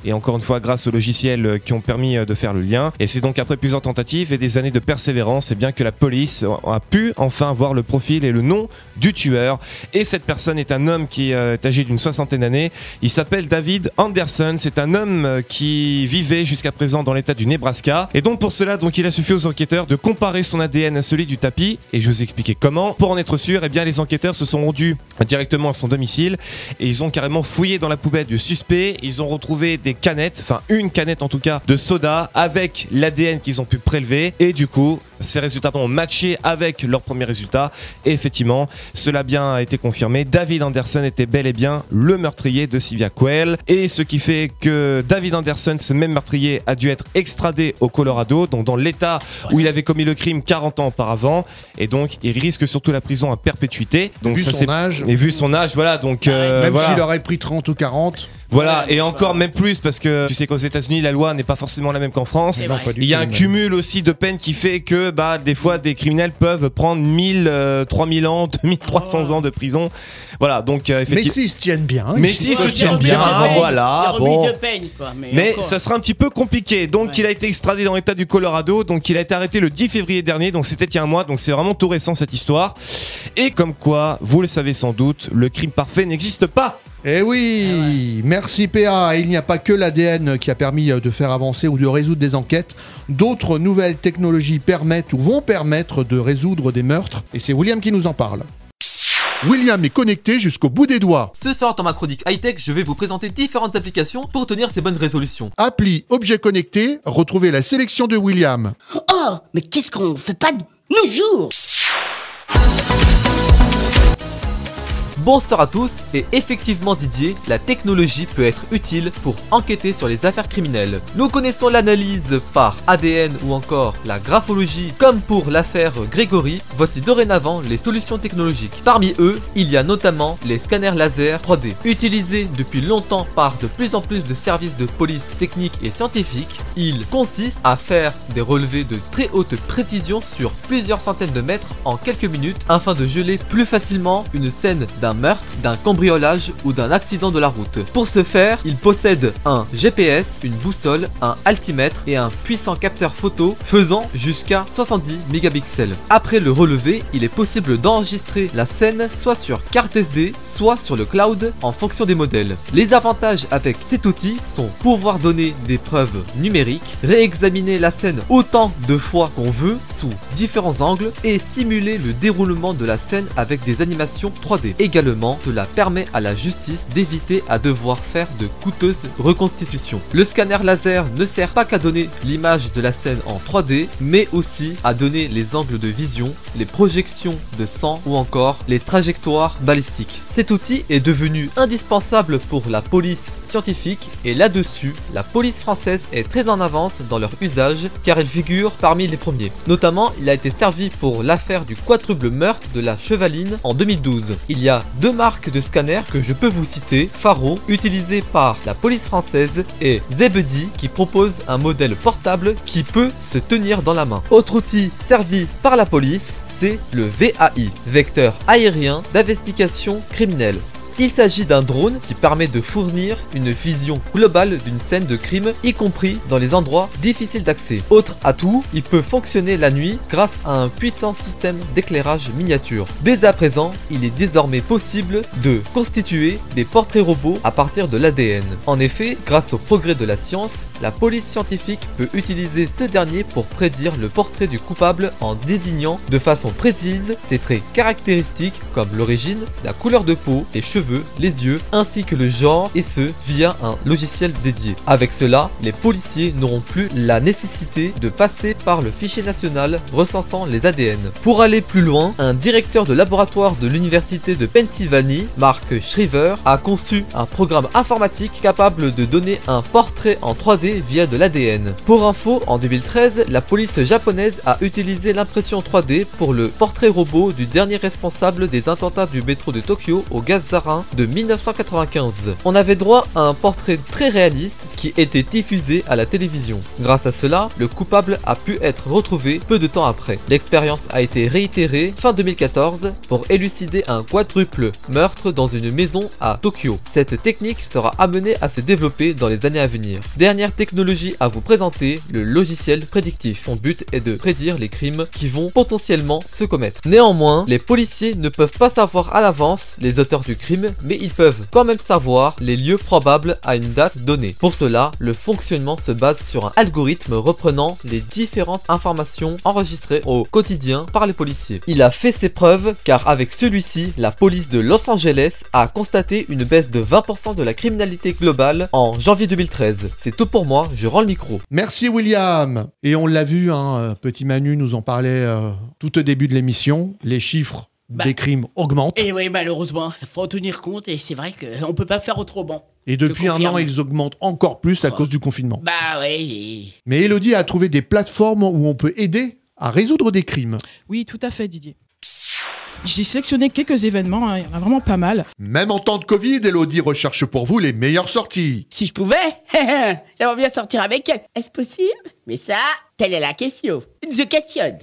Et encore une fois, grâce aux logiciels qui ont permis de faire le lien. Et c'est donc après plusieurs tentatives et des années de persévérance, eh bien que la police a pu enfin voir le profil et le nom du tueur. Et cette personne est un homme qui est âgé d'une 60aine d'années. Il s'appelle David Anderson. C'est un homme qui vivait jusqu'à présent dans l'état du Nebraska. Et donc pour cela, donc il a suffi aux enquêteurs de comparer son ADN à celui du tapis. Et je vais vous expliquer comment. Pour en être sûr, eh bien les enquêteurs se sont rendus directement à son domicile. Et ils ont carrément fouillé dans la poubelle du suspect. Ils ont retrouvé des canettes, enfin une canette en tout cas de soda avec l'ADN qu'ils ont pu prélever et du coup ces résultats ont matché avec leurs premiers résultats et effectivement cela bien a été confirmé. David Anderson était bel et bien le meurtrier de Sylvia Quell et ce qui fait que David Anderson, ce même meurtrier, a dû être extradé au Colorado, donc dans l'état où il avait commis le crime 40 ans auparavant et donc il risque surtout la prison à perpétuité. Donc, vu son âge, voilà donc... Même s'il aurait pris 30 ou 40... Voilà, et encore même plus parce que tu sais qu'aux États-Unis la loi n'est pas forcément la même qu'en France. Il y a un cumul aussi de peines qui fait que bah des fois des criminels peuvent prendre 1000, 3000 ans, 2300 ans de prison. Voilà, donc effectivement. Mais s'ils se tiennent bien. Voilà, bon. Mais ça sera un petit peu compliqué. Donc il a été extradé dans l'état du Colorado, donc il a été arrêté le 10 février dernier, donc c'était il y a un mois, donc c'est vraiment tout récent cette histoire. Et comme quoi, vous le savez sans doute, le crime parfait n'existe pas. Eh oui, merci PA. Il n'y a pas que l'ADN qui a permis de faire avancer ou de résoudre des enquêtes. D'autres nouvelles technologies permettent ou vont permettre de résoudre des meurtres. Et c'est William qui nous en parle. William est connecté jusqu'au bout des doigts. Ce soir dans ma chronique high-tech, je vais vous présenter différentes applications pour tenir ces bonnes résolutions. Appli, objets connectés, retrouvez la sélection de William. Oh, mais qu'est-ce qu'on fait pas de nos jours ? Bonsoir à tous, et effectivement Didier, la technologie peut être utile pour enquêter sur les affaires criminelles. Nous connaissons l'analyse par ADN ou encore la graphologie comme pour l'affaire Grégory, voici dorénavant les solutions technologiques. Parmi eux, il y a notamment les scanners laser 3D, utilisés depuis longtemps par de plus en plus de services de police techniques et scientifiques. Ils consistent à faire des relevés de très haute précision sur plusieurs centaines de mètres en quelques minutes afin de geler plus facilement une scène d'un meurtre, d'un cambriolage ou d'un accident de la route. Pour ce faire, il possède un GPS, une boussole, un altimètre et un puissant capteur photo faisant jusqu'à 70 mégapixels. Après le relevé, il est possible d'enregistrer la scène soit sur carte SD, soit sur le cloud en fonction des modèles. Les avantages avec cet outil sont pouvoir donner des preuves numériques, réexaminer la scène autant de fois qu'on veut sous différents angles et simuler le déroulement de la scène avec des animations 3D. Également, cela permet à la justice d'éviter à devoir faire de coûteuses reconstitutions. Le scanner laser ne sert pas qu'à donner l'image de la scène en 3D, mais aussi à donner les angles de vision, les projections de sang ou encore les trajectoires balistiques. Cet outil est devenu indispensable pour la police scientifique et là-dessus, la police française est très en avance dans leur usage car elle figure parmi les premiers. Notamment, il a été servi pour l'affaire du quadruple meurtre de la Chevaline en 2012. Il y a 2 marques de scanners que je peux vous citer, Faro, utilisé par la police française, et Zebedee, qui propose un modèle portable qui peut se tenir dans la main. Autre outil servi par la police, c'est le VAI, vecteur aérien d'investigation criminelle. Il s'agit d'un drone qui permet de fournir une vision globale d'une scène de crime, y compris dans les endroits difficiles d'accès. Autre atout, il peut fonctionner la nuit grâce à un puissant système d'éclairage miniature. Dès à présent, il est désormais possible de constituer des portraits robots à partir de l'ADN. En effet, grâce au progrès de la science, la police scientifique peut utiliser ce dernier pour prédire le portrait du coupable en désignant de façon précise ses traits caractéristiques comme l'origine, la couleur de peau, les cheveux, cheveux, les yeux ainsi que le genre, et ce via un logiciel dédié. Avec cela, les policiers n'auront plus la nécessité de passer par le fichier national recensant les ADN. Pour aller plus loin, un directeur de laboratoire de l'université de Pennsylvanie, Mark Shriver, a conçu un programme informatique capable de donner un portrait en 3D via de l'ADN. Pour info, en 2013, la police japonaise a utilisé l'impression 3D pour le portrait robot du dernier responsable des attentats du métro de Tokyo au gaz sarin de 1995. On avait droit à un portrait très réaliste qui était diffusé à la télévision. Grâce à cela, le coupable a pu être retrouvé peu de temps après. L'expérience a été réitérée fin 2014 pour élucider un quadruple meurtre dans une maison à Tokyo. Cette technique sera amenée à se développer dans les années à venir. Dernière technologie à vous présenter, le logiciel prédictif. Son but est de prédire les crimes qui vont potentiellement se commettre. Néanmoins, les policiers ne peuvent pas savoir à l'avance les auteurs du crime, mais ils peuvent quand même savoir les lieux probables à une date donnée. Pour cela, le fonctionnement se base sur un algorithme reprenant les différentes informations enregistrées au quotidien par les policiers. Il a fait ses preuves car avec celui-ci, la police de Los Angeles a constaté une baisse de 20% de la criminalité globale en janvier 2013. C'est tout pour moi, je rends le micro. Merci William. Et on l'a vu, Petit Manu nous en parlait tout au début de l'émission, les chiffres des crimes augmentent. Et oui, malheureusement, il faut en tenir compte et c'est vrai qu'on ne peut pas faire autrement. Et depuis un an, ils augmentent encore plus à cause du confinement. Bah oui. Mais Elodie a trouvé des plateformes où on peut aider à résoudre des crimes. Oui, tout à fait, Didier. J'ai sélectionné quelques événements, il y en a vraiment pas mal. Même en temps de Covid, Elodie recherche pour vous les meilleures sorties. Si je pouvais, j'aimerais bien sortir avec elle. Est-ce possible ? Mais ça, telle est la question. Je questionne.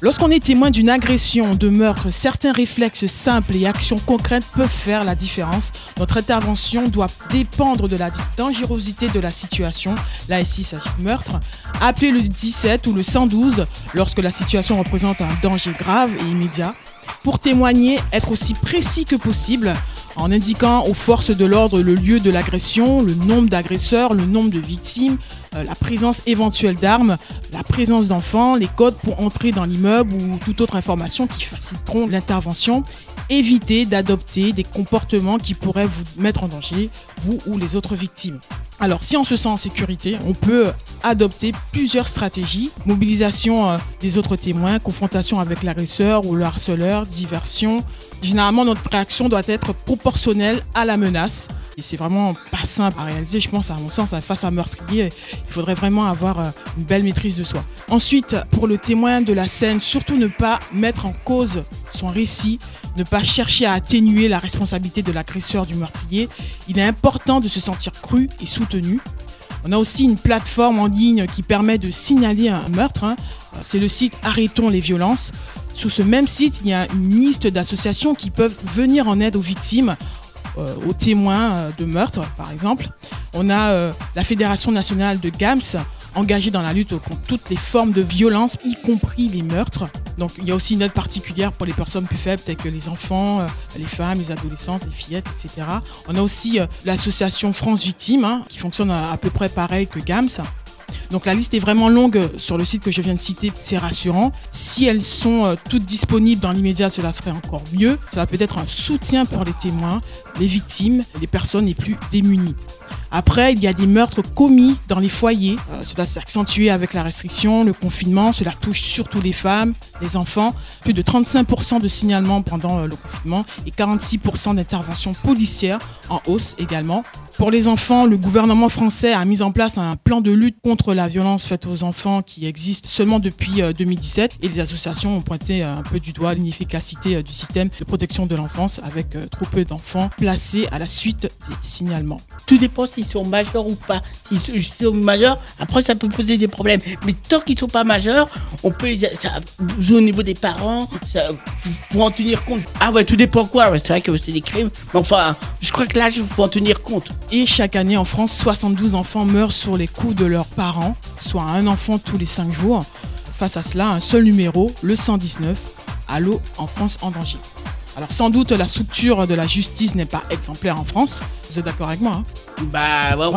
Lorsqu'on est témoin d'une agression, de meurtre, certains réflexes simples et actions concrètes peuvent faire la différence. Notre intervention doit dépendre de la dangerosité de la situation. Là, ici, il s'agit de meurtre. Appelez le 17 ou le 112 lorsque la situation représente un danger grave et immédiat. Pour témoigner, être aussi précis que possible en indiquant aux forces de l'ordre le lieu de l'agression, le nombre d'agresseurs, le nombre de victimes, la présence éventuelle d'armes, la présence d'enfants, les codes pour entrer dans l'immeuble ou toute autre information qui faciliteront l'intervention. Évitez d'adopter des comportements qui pourraient vous mettre en danger, vous ou les autres victimes. Alors, si on se sent en sécurité, on peut adopter plusieurs stratégies. Mobilisation des autres témoins, confrontation avec l'agresseur ou le harceleur, diversion. Généralement, notre réaction doit être proportionnelle à la menace. Et c'est vraiment pas simple à réaliser, je pense, à mon sens, face à un meurtrier. Il faudrait vraiment avoir une belle maîtrise de soi. Ensuite, pour le témoin de la scène, surtout ne pas mettre en cause son récit, ne pas chercher à atténuer la responsabilité de l'agresseur, du meurtrier. Il est important de se sentir cru et soutenu. On a aussi une plateforme en ligne qui permet de signaler un meurtre. C'est le site Arrêtons les violences. Sous ce même site, il y a une liste d'associations qui peuvent venir en aide aux victimes, aux témoins de meurtre, par exemple. On a la Fédération nationale de GAMS, engagée dans la lutte contre toutes les formes de violence, y compris les meurtres. Donc il y a aussi une aide particulière pour les personnes plus faibles, telles que les enfants, les femmes, les adolescentes, les fillettes, etc. On a aussi l'association France Victimes, qui fonctionne à peu près pareil que GAMS. Donc la liste est vraiment longue sur le site que je viens de citer, c'est rassurant. Si elles sont toutes disponibles dans l'immédiat, cela serait encore mieux. Cela peut être un soutien pour les témoins, les victimes, les personnes les plus démunies. Après, il y a des meurtres commis dans les foyers. Cela s'est accentué avec la restriction, le confinement. Cela touche surtout les femmes, les enfants. Plus de 35% de signalements pendant le confinement et 46% d'interventions policières en hausse également. Pour les enfants, le gouvernement français a mis en place un plan de lutte contre la violence faite aux enfants qui existe seulement depuis 2017. Et les associations ont pointé un peu du doigt l'inefficacité du système de protection de l'enfance avec trop peu d'enfants placés à la suite des signalements. Tout dépend s'ils sont majeurs ou pas. S'ils sont majeurs, après ça peut poser des problèmes. Mais tant qu'ils ne sont pas majeurs, on peut ça, au niveau des parents, ça, pour en tenir compte. Ah ouais, tout dépend quoi. C'est vrai que c'est des crimes. Mais enfin, je crois que là, il faut en tenir compte. Et chaque année en France, 72 enfants meurent sur les coups de leurs parents, soit un enfant tous les 5 jours. Face à cela, un seul numéro, le 119, Allô, Enfance en danger. Alors sans doute la structure de la justice n'est pas exemplaire en France. Vous êtes d'accord avec moi, hein?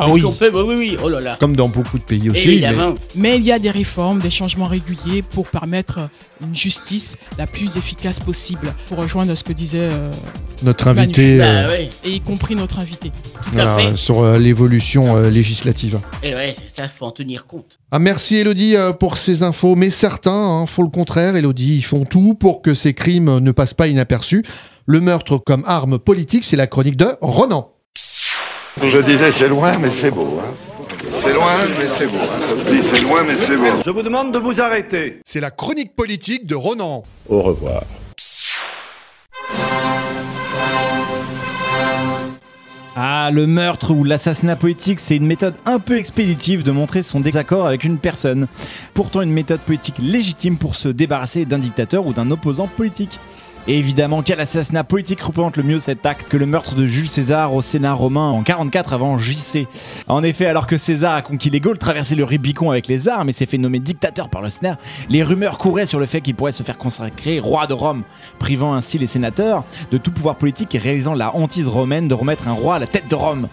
Oui. Oh là là. Comme dans beaucoup de pays aussi. Mais il y a des réformes, des changements réguliers pour permettre une justice la plus efficace possible. Pour rejoindre ce que disait notre invité, et y compris notre invité. Tout à fait. Sur l'évolution législative. Et ouais, ça faut en tenir compte. Ah, merci Elodie pour ces infos. Mais certains font le contraire, Elodie. Ils font tout pour que ces crimes ne passent pas inaperçus. Le meurtre comme arme politique, c'est la chronique de Ronan. Je disais c'est loin mais c'est beau. C'est loin mais c'est beau. Ça vous dit c'est loin mais c'est beau. Je vous demande de vous arrêter. C'est la chronique politique de Ronan. Au revoir. Ah, le meurtre ou l'assassinat politique, c'est une méthode un peu expéditive de montrer son désaccord avec une personne. Pourtant une méthode politique légitime pour se débarrasser d'un dictateur ou d'un opposant politique. Et évidemment, quel assassinat politique représente le mieux cet acte que le meurtre de Jules César au Sénat romain en 44 avant JC. En effet, alors que César a conquis les Gaules, traversé le Rubicon avec les armes et s'est fait nommer dictateur par le Sénat, les rumeurs couraient sur le fait qu'il pourrait se faire consacrer roi de Rome, privant ainsi les sénateurs de tout pouvoir politique et réalisant la hantise romaine de remettre un roi à la tête de Rome.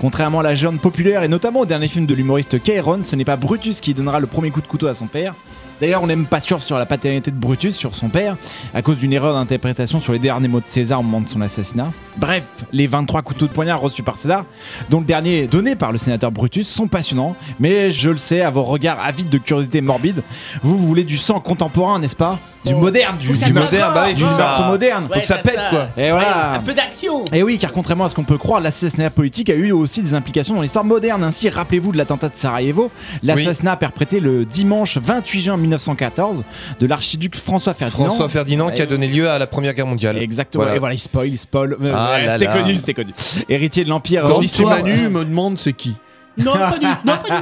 Contrairement à la légende populaire et notamment au dernier film de l'humoriste Cairon, ce n'est pas Brutus qui donnera le premier coup de couteau à son père. D'ailleurs, on n'est même pas sûr sur la paternité de Brutus, sur son père, à cause d'une erreur d'interprétation sur les derniers mots de César au moment de son assassinat. Bref, les 23 couteaux de poignard reçus par César, dont le dernier donné par le sénateur Brutus, sont passionnants, mais je le sais, à vos regards avides de curiosité morbide, vous voulez du sang contemporain, n'est-ce pas ? Du moderne, du meurtre moderne. Faut que ça pète, quoi. Et voilà. Un peu d'action. Et oui, car contrairement à ce qu'on peut croire, l'assassinat politique a eu aussi des implications dans l'histoire moderne. Ainsi, rappelez-vous de l'attentat de Sarajevo, l'assassinat perpétré le dimanche 28 juin 1914 de l'archiduc François Ferdinand. François Ferdinand qui a donné lieu à la Première Guerre mondiale. Exactement. Voilà. Et voilà, il spoil. C'était connu. Héritier de l'Empire. Quand Manu me demande c'est qui. Non, pas du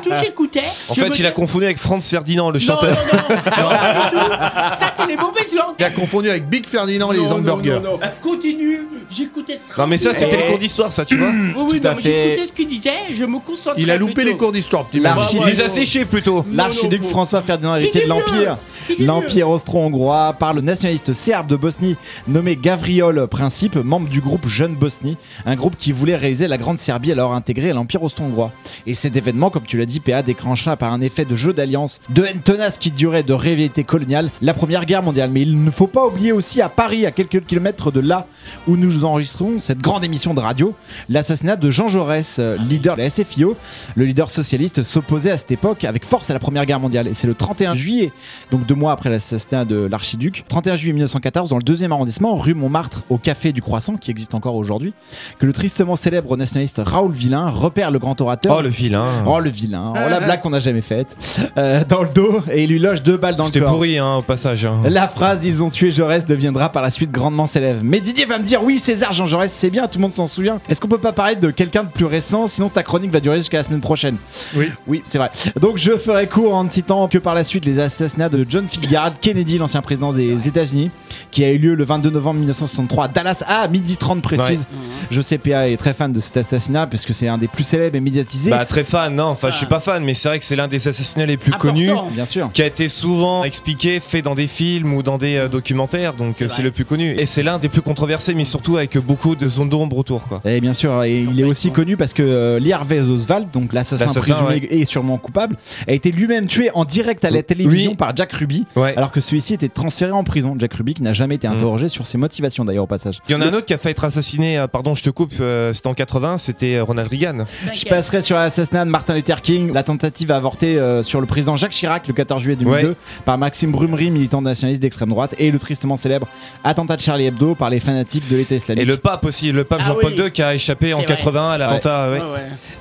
tout, j'écoutais. En fait, il a confondu avec Franz Ferdinand, le chanteur. Non, pas du tout. Ça, c'est les mauvaises langues. Il a confondu avec Big Ferdinand, les hamburgers. Non. Continue, j'écoutais. Non, mais ça, c'était les cours d'histoire, ça, tu vois. Oui, tout à fait. J'écoutais ce qu'il disait, je me concentrais. Il a loupé les cours d'histoire, petit Manu. Il les a séchés plutôt. L'archiduc François Ferdinand, héritier de l'Empire. L'Empire austro-hongrois par le nationaliste serbe de Bosnie nommé Gavriol Princip, membre du groupe Jeune Bosnie, un groupe qui voulait réaliser la Grande Serbie alors intégrée à l'Empire austro-hongrois. Et cet événement, comme tu l'as dit, PA, déclencha par un effet de jeu d'alliance, de haine tenace qui durait de rivalité coloniale, la Première Guerre mondiale. Mais il ne faut pas oublier aussi à Paris, à quelques kilomètres de là où nous enregistrons cette grande émission de radio, l'assassinat de Jean Jaurès, leader de la SFIO. Le leader socialiste s'opposait à cette époque avec force à la Première Guerre mondiale. Et c'est le 31 juillet, donc 2 mois après l'assassinat de l'archiduc, 31 juillet 1914, dans le 2e arrondissement, rue Montmartre, au Café du Croissant, qui existe encore aujourd'hui, que le tristement célèbre nationaliste Raoul Villain repère le grand orateur. Oh le vilain. Oh la blague qu'on n'a jamais faite. Dans le dos, et il lui loge 2 balles dans le corps. C'était pourri, au passage. La phrase « Ils ont tué Jaurès » deviendra par la suite grandement célèbre. Mais Didier va me dire « Oui, César, Jean Jaurès, c'est bien, tout le monde s'en souvient. Est-ce qu'on peut pas parler de quelqu'un de plus récent, sinon ta chronique va durer jusqu'à la semaine prochaine ?» Oui, c'est vrai. Donc je ferai court en ne citant que par la suite les assassinats de John Fitzgerald Kennedy, l'ancien président des États-Unis, qui a eu lieu le 22 novembre 1963 à Dallas à 12h30 précise. Ouais. Je sais, PA est très fan de cet assassinat parce que c'est un des plus célèbres et médiatisés. Bah très fan, non, enfin je suis pas fan, mais c'est vrai que c'est l'un des assassinats les plus connus, bien sûr, qui a été souvent expliqué, fait dans des films ou dans des documentaires, donc c'est le plus connu et c'est l'un des plus controversés, mais surtout avec beaucoup de zones d'ombre autour, quoi. Et bien sûr, et il est aussi connu parce que Lee Harvey Oswald, donc l'assassin présumé et sûrement coupable, a été lui-même tué en direct à la télévision par Jack Ruby, alors que celui-ci était transféré en prison. Jack Ruby qui n'a jamais été interrogé sur ses motivations, d'ailleurs, au passage. Il y en a un autre qui a failli être assassiné, pardon je te coupe, c'était en 80, c'était Ronald Reagan. Je passerai sur l'assassinat de Martin Luther King, la tentative avortée sur le président Jacques Chirac le 14 juillet 2002 par Maxime Brumery, militant nationaliste d'extrême droite, et le tristement célèbre attentat de Charlie Hebdo par les fanatiques de l'État islamique. Et le pape aussi, le pape Jean-Paul II qui a échappé en 81 à l'attentat.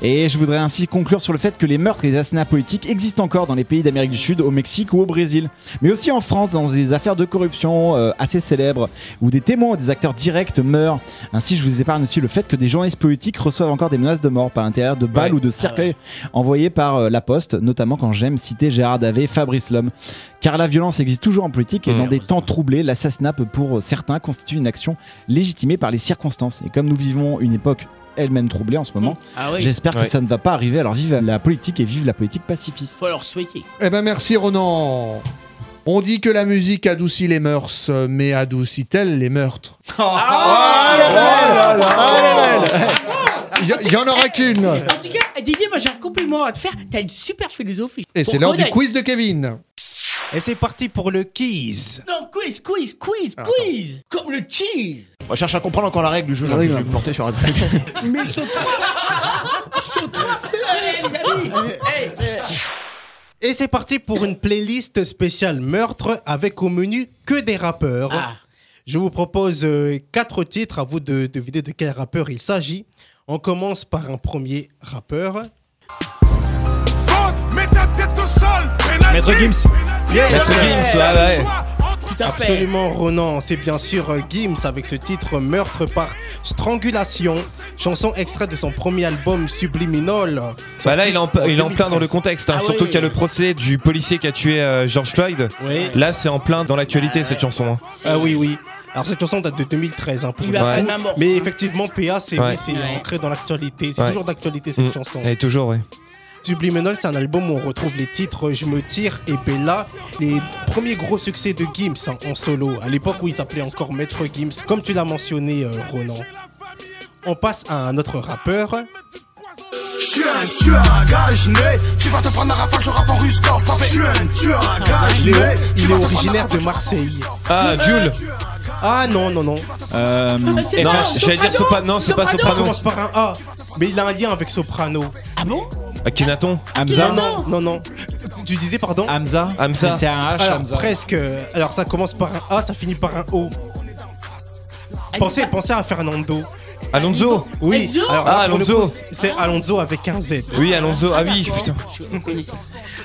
Et je voudrais ainsi conclure sur le fait que les meurtres et les assassinats politiques existent encore dans les pays d'Amérique du Sud, au Mexique ou au Brésil, mais aussi en France dans des affaires de corruption assez célèbres où des témoins ou des acteurs directs meurent. Ainsi, je vous épargne aussi le fait que des journalistes politiques reçoivent encore des menaces de mort par l'intérieur de balles ou de cercueils envoyés par la Poste, notamment quand j'aime citer Gérard Davet et Fabrice Lhomme. Car la violence existe toujours en politique et dans des temps troublés, l'assassinat peut pour certains constituer une action légitimée par les circonstances. Et comme nous vivons une époque elle-même troublée en ce moment, j'espère que ça ne va pas arriver. Alors vive la politique et vive la politique pacifiste. Faut leur souhaiter. Eh ben merci Ronan. On dit que la musique adoucit les mœurs, mais adoucit-elle les meurtres? Il y en aura qu'une. En tout cas, Didier, moi j'ai un compliment à te faire. T'as une super philosophie. Et c'est l'heure du quiz de Kevin. Et c'est parti pour le quiz. Non, quiz. Comme le cheese. On cherche à comprendre encore la règle du jeu. Je vais me porter sur un truc. Mais saute-toi. Et c'est parti pour une playlist spéciale meurtre avec au menu que des rappeurs. Ah. Je vous propose 4 titres. À vous de deviner de quel rappeur il s'agit. On commence par un premier rappeur. Maître Gims. Yeah. Maître Gims, ouais. Absolument, Ronan. C'est bien sûr Gims avec ce titre Meurtre par strangulation, chanson extraite de son premier album Subliminal. Bah là, il est en plein dans le contexte, hein, surtout qu'il y a le procès du policier qui a tué George Floyd. Oui. Là, c'est en plein dans l'actualité cette chanson. Ah oui. Alors cette chanson date de 2013 pour le coup. Mais effectivement, PA, c'est ancré dans l'actualité. C'est toujours d'actualité cette chanson. Elle est toujours, oui. Subliminal, c'est un album où on retrouve les titres Je me tire et Bella, les premiers gros succès de Gims en solo, à l'époque où il s'appelait encore Maître Gims, comme tu l'as mentionné, Ronan. On passe à un autre rappeur. Je suis un tueur à gage né, tu vas te prendre un rafale, je rappe en russe quand frappé. Je suis un tueur à gage né. Il est originaire de Marseille. Ah, Jules. Ah non. Non, j'allais dire Soprano. Non, c'est pas Soprano. Il commence par un A, mais il a un lien avec Soprano. Ah bon? Akhenaton. Hamza. Non. Tu disais pardon? Hamza. C'est un H. Alors, Hamza. Presque. Alors ça commence par un A, ça finit par un O. Pensez à Fernando. Alonzo. Oui. Alors, Alonzo. Coup, c'est Alonzo avec un Z. Oui, Alonzo. Ah oui, putain.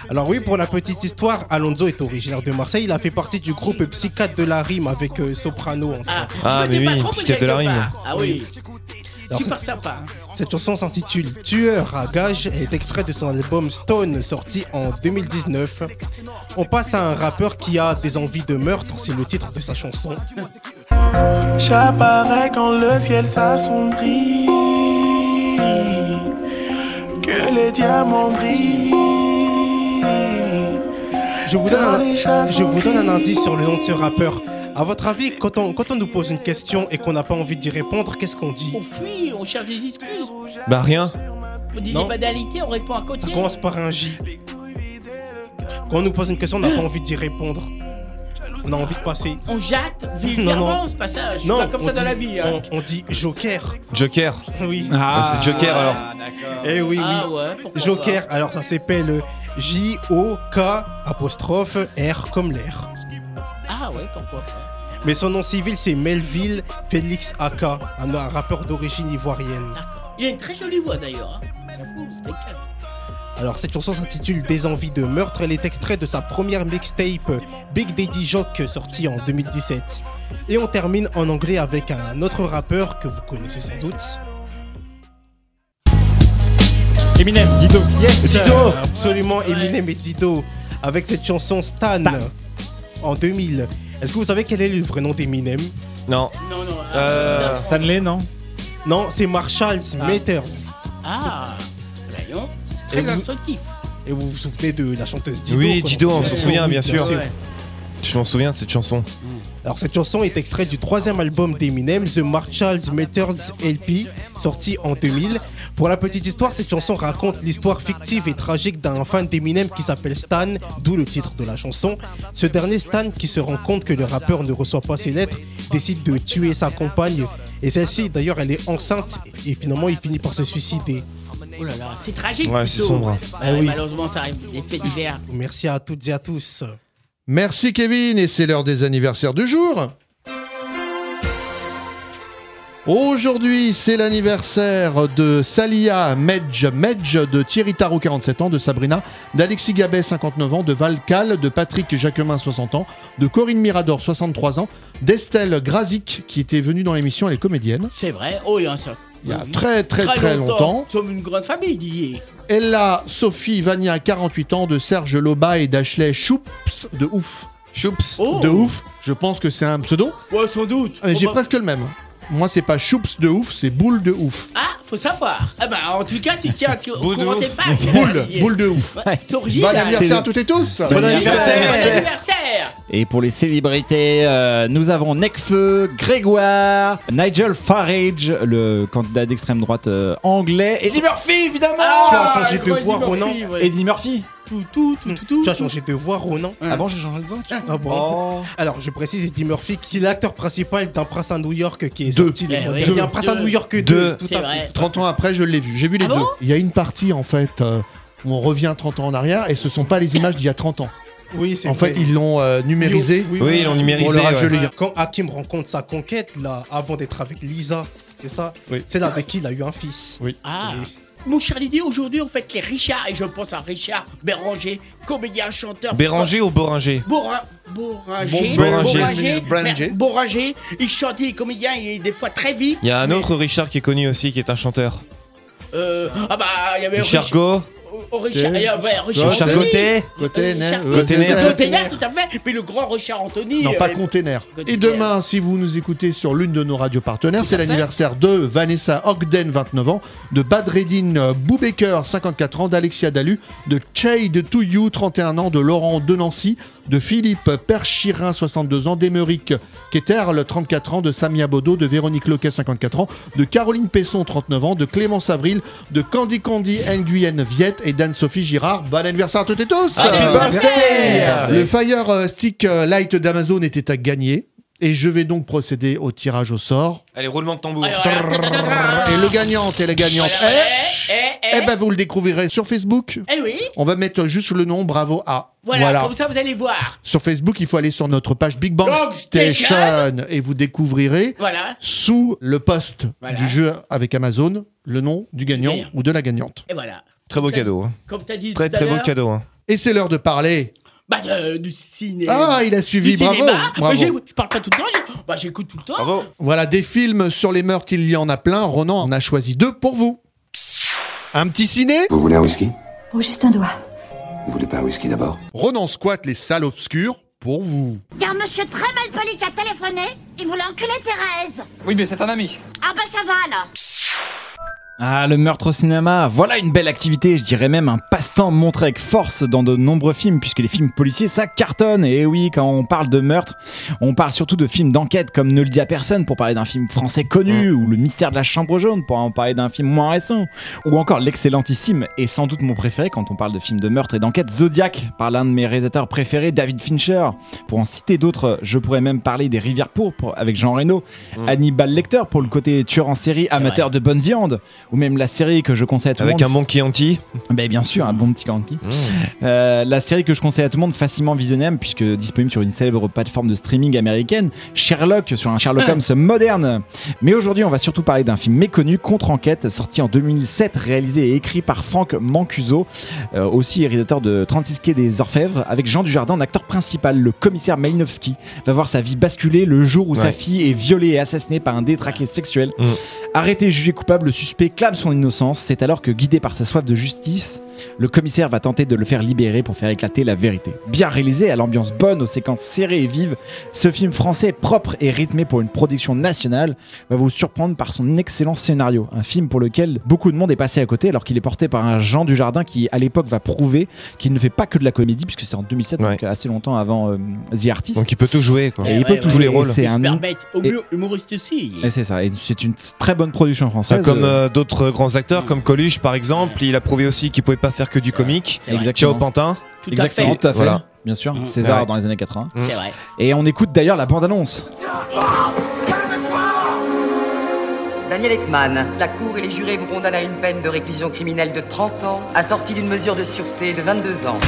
Alors oui, pour la petite histoire, Alonzo est originaire de Marseille. Il a fait partie du groupe Psychiatre de la Rime avec Soprano. Entre Psychiatre de la Rime. Ah oui. Alors, super sympa. Cette chanson s'intitule Tueur à gage et est extraite de son album Stone sorti en 2019. On passe à un rappeur qui a des envies de meurtre, c'est le titre de sa chanson. J'apparais quand le ciel s'assombrit, que les diamants brillent. Je vous donne un indice sur le nom de ce rappeur. A votre avis, quand on nous pose une question et qu'on n'a pas envie d'y répondre, qu'est-ce qu'on dit? On fuit, on cherche des excuses. Bah rien. On dit des banalités, on répond à côté. Ça commence par un J. Quand on nous pose une question, on n'a pas envie d'y répondre. On a envie de passer. On jette, vulgairement, c'est pas ça. Je suis pas comme ça dans la vie. Hein. On dit Joker. Joker. Oui. Ah, c'est Joker alors. D'accord. Eh oui. Ah, ouais, Joker. Alors ça s'appelle J-O-K'R comme l'air. Ah ouais, pourquoi pas. Mais son nom civil c'est Melville Félix Aka, un rappeur d'origine ivoirienne. D'accord. Il a une très jolie voix d'ailleurs. Alors cette chanson s'intitule Des envies de meurtre, elle est extraite de sa première mixtape Big Daddy Jock sortie en 2017. Et on termine en anglais avec un autre rappeur que vous connaissez sans doute. Eminem, Dido. Yes, Dido. Absolument, Eminem et Dido avec cette chanson Stan. En 2000. Est-ce que vous savez quel est le vrai nom d'Eminem? Non. Stanley, non? Non, c'est Marshall Mathers. Ah, voyons. C'est très instructif. Et vous vous souvenez de la chanteuse Dido? Oui, Dido, on s'en souvient, bien sûr. Ouais. Je m'en souviens de cette chanson. Alors, cette chanson est extraite du 3e album d'Eminem, The Marshall Mathers LP, sorti en 2000. Pour la petite histoire, cette chanson raconte l'histoire fictive et tragique d'un fan d'Eminem qui s'appelle Stan, d'où le titre de la chanson. Ce dernier Stan, qui se rend compte que le rappeur ne reçoit pas ses lettres, décide de tuer sa compagne. Et celle-ci, d'ailleurs, elle est enceinte et finalement, il finit par se suicider. Oh là là, c'est tragique. Ouais, c'est sombre. Oui. Malheureusement, ça arrive des faits divers. Merci à toutes et à tous. Merci Kevin, et c'est l'heure des anniversaires du jour. Aujourd'hui, c'est l'anniversaire de Salia Medj, de Thierry Tarot, 47 ans, de Sabrina, d'Alexis Gabet, 59 ans, de Valcal, de Patrick Jacquemin, 60 ans, de Corinne Mirador, 63 ans, d'Estelle Grazik, qui était venue dans l'émission, elle est comédienne. C'est vrai, il y a très longtemps. Nous sommes une grande famille, Didier. Ella Sophie Vania, 48 ans, de Serge Loba et d'Ashley Choups, de Ouf. Choups, de Ouf. Je pense que c'est un pseudo. Ouais, sans doute. Mais j'ai presque le même. Moi, c'est pas Choups de Ouf, c'est Boule de Ouf. Ah, faut savoir. Ah bah, en tout cas, tu tiens au courant tes pages. Boule de Ouf. Bon anniversaire à toutes et tous. Bon anniversaire. Et pour les célébrités, nous avons Necfeu, Grégoire, Nigel Farage, le candidat d'extrême droite anglais, Eddie Murphy, évidemment. Eddie Murphy. Tu as changé de voix, Ronan. Ah bon, j'ai changé de voix. Ah bon. Alors, je précise, Eddie Murphy, qui est l'acteur principal d'un Prince à New York qui est sorti. Il y a un Prince à New York 2. 30 ans après, je l'ai vu. J'ai vu les deux. Il y a une partie, en fait, où on revient 30 ans en arrière et ce sont pas les images d'il y a 30 ans. Oui, c'est en fait, ils l'ont numérisé. Oui, ils l'ont numérisé. Quand Hakim rencontre sa conquête, là, avant d'être avec Lisa, c'est ça. C'est là avec qui il a eu un fils. Oui. Ah. Mon cher Didier, aujourd'hui on fête les Richards et je pense à Richard Béranger, comédien, chanteur. Béranger ou Boranger? Boranger. Il chante, il est comédien, il est des fois très vif. Il y a un autre Richard qui est connu aussi, qui est un chanteur. Il y avait Richard Go. Richard Container, tout à fait. Mais le grand Richard Anthony. Non, pas Container. Et demain, si vous nous écoutez sur l'une de nos radios partenaires, tout c'est l'anniversaire de Vanessa Ogden, 29 ans, de Badreddine Boubaker, 54 ans, d'Alexia Dalu, de Chade Touyou, 31 ans, de Laurent Denancy, de Philippe Perchirin, 62 ans, d'Émeric Ketterle, 34 ans, de Samia Bodo, de Véronique Lequet, 54 ans, de Caroline Pesson, 39 ans, de Clémence Avril, de Candy Nguyen Viette et d'Anne-Sophie Girard. Bon anniversaire à toutes et tous. Happy birthday. Le Fire Stick Light d'Amazon était à gagner. Et je vais donc procéder au tirage au sort. Allez, roulement de tambour. Allez, voilà. Et le gagnant, et la gagnante. Eh ben, vous le découvrirez sur Facebook. Eh oui. On va mettre juste le nom, bravo à. Voilà, comme ça vous allez voir. Sur Facebook, il faut aller sur notre page Big Bang Station. Et vous découvrirez, sous le post du jeu avec Amazon, le nom du gagnant ou de la gagnante. Et voilà. Très beau cadeau. Comme t'as dit. Très beau cadeau. Et c'est l'heure de parler. Du cinéma. Ah, il a suivi, bravo. Je parle pas tout le temps, j'écoute tout le temps. Bravo. Voilà, des films sur les meurtres, il y en a plein. Ronan en a choisi deux pour vous. Un petit ciné. Vous voulez un whisky? Oh, juste un doigt. Vous voulez pas un whisky d'abord? Ronan squatte les salles obscures pour vous. Il y a un monsieur très mal poli qui a téléphoné, il voulait enculer Thérèse. Oui, mais c'est un ami. Ah bah ça va alors. Ah, le meurtre au cinéma, voilà une belle activité, je dirais même un passe-temps montré avec force dans de nombreux films, puisque les films policiers, ça cartonne. Et oui, quand on parle de meurtre, on parle surtout de films d'enquête, comme Ne le dit à personne, pour parler d'un film français connu, ou Le mystère de la chambre jaune, pour en parler d'un film moins récent, ou encore l'excellentissime, et sans doute mon préféré quand on parle de films de meurtre et d'enquête, Zodiac, par l'un de mes réalisateurs préférés, David Fincher. Pour en citer d'autres, je pourrais même parler des Rivières pourpres, avec Jean Reno, Hannibal Lecter, pour le côté tueur en série, amateur de bonne viande, ou même la série que je conseille à tout le monde. Avec un bon Chianti. Bien sûr, un bon petit Chianti. La série que je conseille à tout le monde, facilement visionnable, puisque disponible sur une célèbre plateforme de streaming américaine, Sherlock, sur un Sherlock Holmes moderne. Mais aujourd'hui, on va surtout parler d'un film méconnu, Contre-enquête, sorti en 2007, réalisé et écrit par Franck Mancuso, aussi réalisateur de 36 quai des Orfèvres, avec Jean Dujardin en acteur principal. Le commissaire Malinowski va voir sa vie basculer le jour où sa fille est violée et assassinée par un détraqué sexuel. Arrêté, jugé coupable, le suspect clame son innocence. C'est alors que, guidé par sa soif de justice, le commissaire va tenter de le faire libérer pour faire éclater la vérité. Bien réalisé, à l'ambiance bonne, aux séquences serrées et vives, ce film français propre et rythmé pour une production nationale va vous surprendre par son excellent scénario. Un film pour lequel beaucoup de monde est passé à côté, alors qu'il est porté par un Jean Dujardin qui, à l'époque, va prouver qu'il ne fait pas que de la comédie, puisque c'est en 2007, donc assez longtemps avant The Artist. Donc il peut tout jouer, quoi. Et il peut tout jouer les rôles. C'est un humoriste aussi. Et c'est ça. Et c'est une très bonne production française. Comme d'autres grands acteurs, comme Coluche, par exemple, il a prouvé aussi qu'il pouvait pas faire que du comique. Ciao Pantin. Tout à fait. Voilà. Bien sûr, César dans les années 80. C'est vrai. Et on écoute d'ailleurs la bande-annonce. Daniel Ekman, la cour et les jurés vous condamnent à une peine de réclusion criminelle de 30 ans, assortie d'une mesure de sûreté de 22 ans.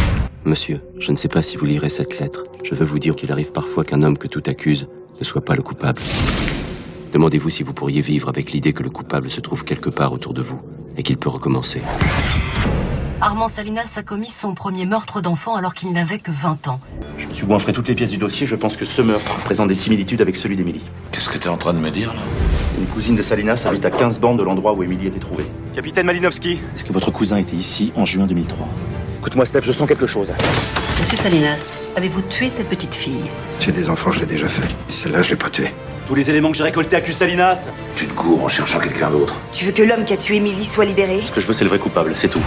Monsieur, je ne sais pas si vous lirez cette lettre. Je veux vous dire qu'il arrive parfois qu'un homme que tout accuse ne soit pas le coupable. Demandez-vous si vous pourriez vivre avec l'idée que le coupable se trouve quelque part autour de vous et qu'il peut recommencer. Armand Salinas a commis son premier meurtre d'enfant alors qu'il n'avait que 20 ans. Je me suis goinfré toutes les pièces du dossier, je pense que ce meurtre présente des similitudes avec celui d'Émilie. Qu'est-ce que t'es en train de me dire, là? Une cousine de Salinas habite à 15 bornes de l'endroit où Émilie était trouvée. Capitaine Malinowski, est-ce que votre cousin était ici en juin 2003? Écoute-moi, Steph, je sens quelque chose. Monsieur Salinas, avez-vous tué cette petite fille? J'ai des enfants, je l'ai déjà fait. Celle-là, je l'ai pas tuée. Tous les éléments que j'ai récoltés accusent Salinas. Tu te gourres en cherchant quelqu'un d'autre. Tu veux que l'homme qui a tué Émilie soit libéré? Ce que je veux, c'est le vrai coupable, c'est tout.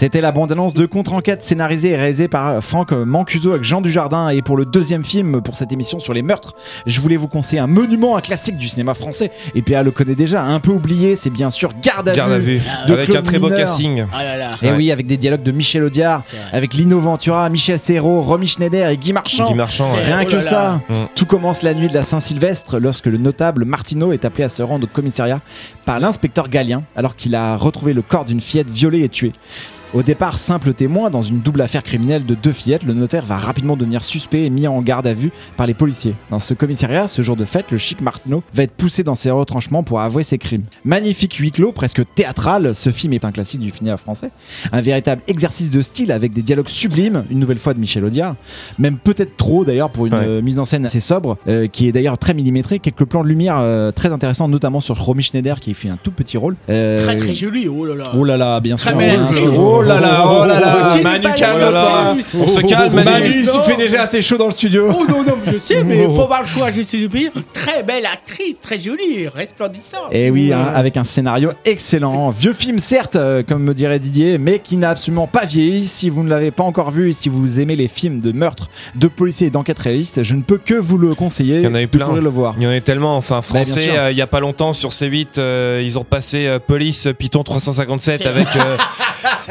C'était la bande-annonce de Contre-enquête, scénarisée et réalisée par Franck Mancuso avec Jean Dujardin. Et pour le deuxième film, pour cette émission sur les meurtres, je voulais vous conseiller un monument, un classique du cinéma français. Et PA le connaît déjà, un peu oublié, c'est bien sûr Garde à vue. Avec Claude un très beau casting. Oh là là. Et oui, avec des dialogues de Michel Audiard, avec Lino Ventura, Michel Serrault, Romy Schneider et Guy Marchand. Rien que ça. Tout commence la nuit de la Saint-Sylvestre lorsque le notable Martineau est appelé à se rendre au commissariat par l'inspecteur Gallien alors qu'il a retrouvé le corps d'une fillette violée et tuée. Au départ, simple témoin dans une double affaire criminelle de deux fillettes, le notaire va rapidement devenir suspect et mis en garde à vue par les policiers. Dans ce commissariat, ce jour de fête, le chic Martineau va être poussé dans ses retranchements pour avouer ses crimes. Magnifique huis clos, presque théâtral, ce film est un classique du cinéma français. Un véritable exercice de style avec des dialogues sublimes, une nouvelle fois de Michel Audiard. Même peut-être trop d'ailleurs pour une mise en scène assez sobre, qui est d'ailleurs très millimétrée. Quelques plans de lumière très intéressants, notamment sur Romy Schneider qui fait un tout petit rôle. Très très joli, oh là là. Oh là là, bien sûr. Oh là là, Manu, calme-toi. On se calme, Manu, il fait déjà assez chaud dans le studio. Oh non, je sais, mais faut avoir le choix, je suis oublié. Très belle actrice, très jolie, resplendissante. Et oui, avec un scénario excellent. Vieux film, certes, comme me dirait Didier, mais qui n'a absolument pas vieilli. Si vous ne l'avez pas encore vu et si vous aimez les films de meurtre, de policiers et d'enquête réaliste, je ne peux que vous le conseiller. Il y en a eu plein. Vous pourrez le voir. Il y en a eu tellement. Enfin, français, il n'y a pas longtemps, sur C8, ils ont repassé Police Python 357 avec.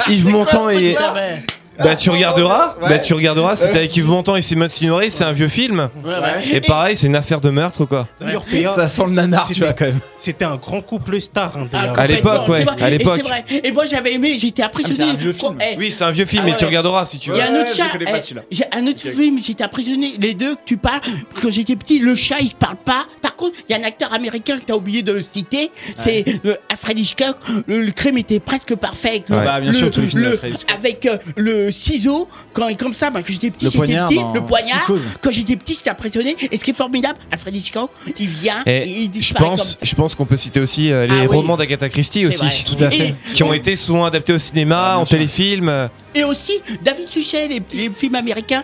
Yves Montand et... Tu regarderas, c'est avec Yves Montand et Simone Signoret, c'est un vieux film. Ouais. Et pareil, c'est une affaire de meurtre, quoi. Ça sent le nanar, tu vois, quand même. C'était un grand couple star. À l'époque, ouais. C'est vrai. Et moi, j'avais aimé, j'étais impressionné. C'est un vieux film. Oui, c'est un vieux film, mais tu regarderas si tu veux. Il y a un autre film, j'étais impressionné. Les deux, tu parles, quand j'étais petit, le chat, il parle pas. Par contre, il y a un acteur américain que t'as oublié de le citer. C'est Alfred Hitchcock. Le crime était presque parfait. Bien sûr, tous les films d'Alfred Hitchcock. Avec le ciseau, quand j'étais petit, le poignard. Psychose. Quand j'étais petit, j'étais impressionné. Et ce qui est formidable, Alfred Hitchcock, il vient et il disparaît. Je pense qu'on peut citer aussi les romans d'Agatha Christie aussi, tout à fait, qui ont été souvent adaptés au cinéma, en téléfilm. Et aussi David Suchet, les films américains,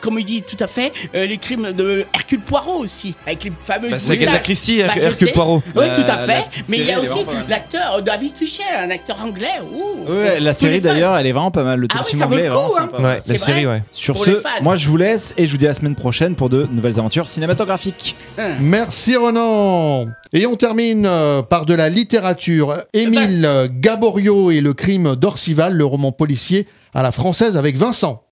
comme il dit tout à fait, les crimes de Hercule Poirot aussi, avec les fameux. C'est Agatha Christie, Hercule Poirot. Oui, tout à fait. Mais il y a aussi l'acteur David Suchet, un acteur anglais. Ouais, la série d'ailleurs, elle est vraiment pas mal. Le film anglais est vraiment sympa. Ouais, la série, ouais. Sur ce, moi je vous laisse et je vous dis à la semaine prochaine pour de nouvelles aventures cinématographiques. Merci Ronan. Et on termine par de la littérature. Émile Gaboriau et le crime d'Orcival, le roman policier à la française avec Vincent.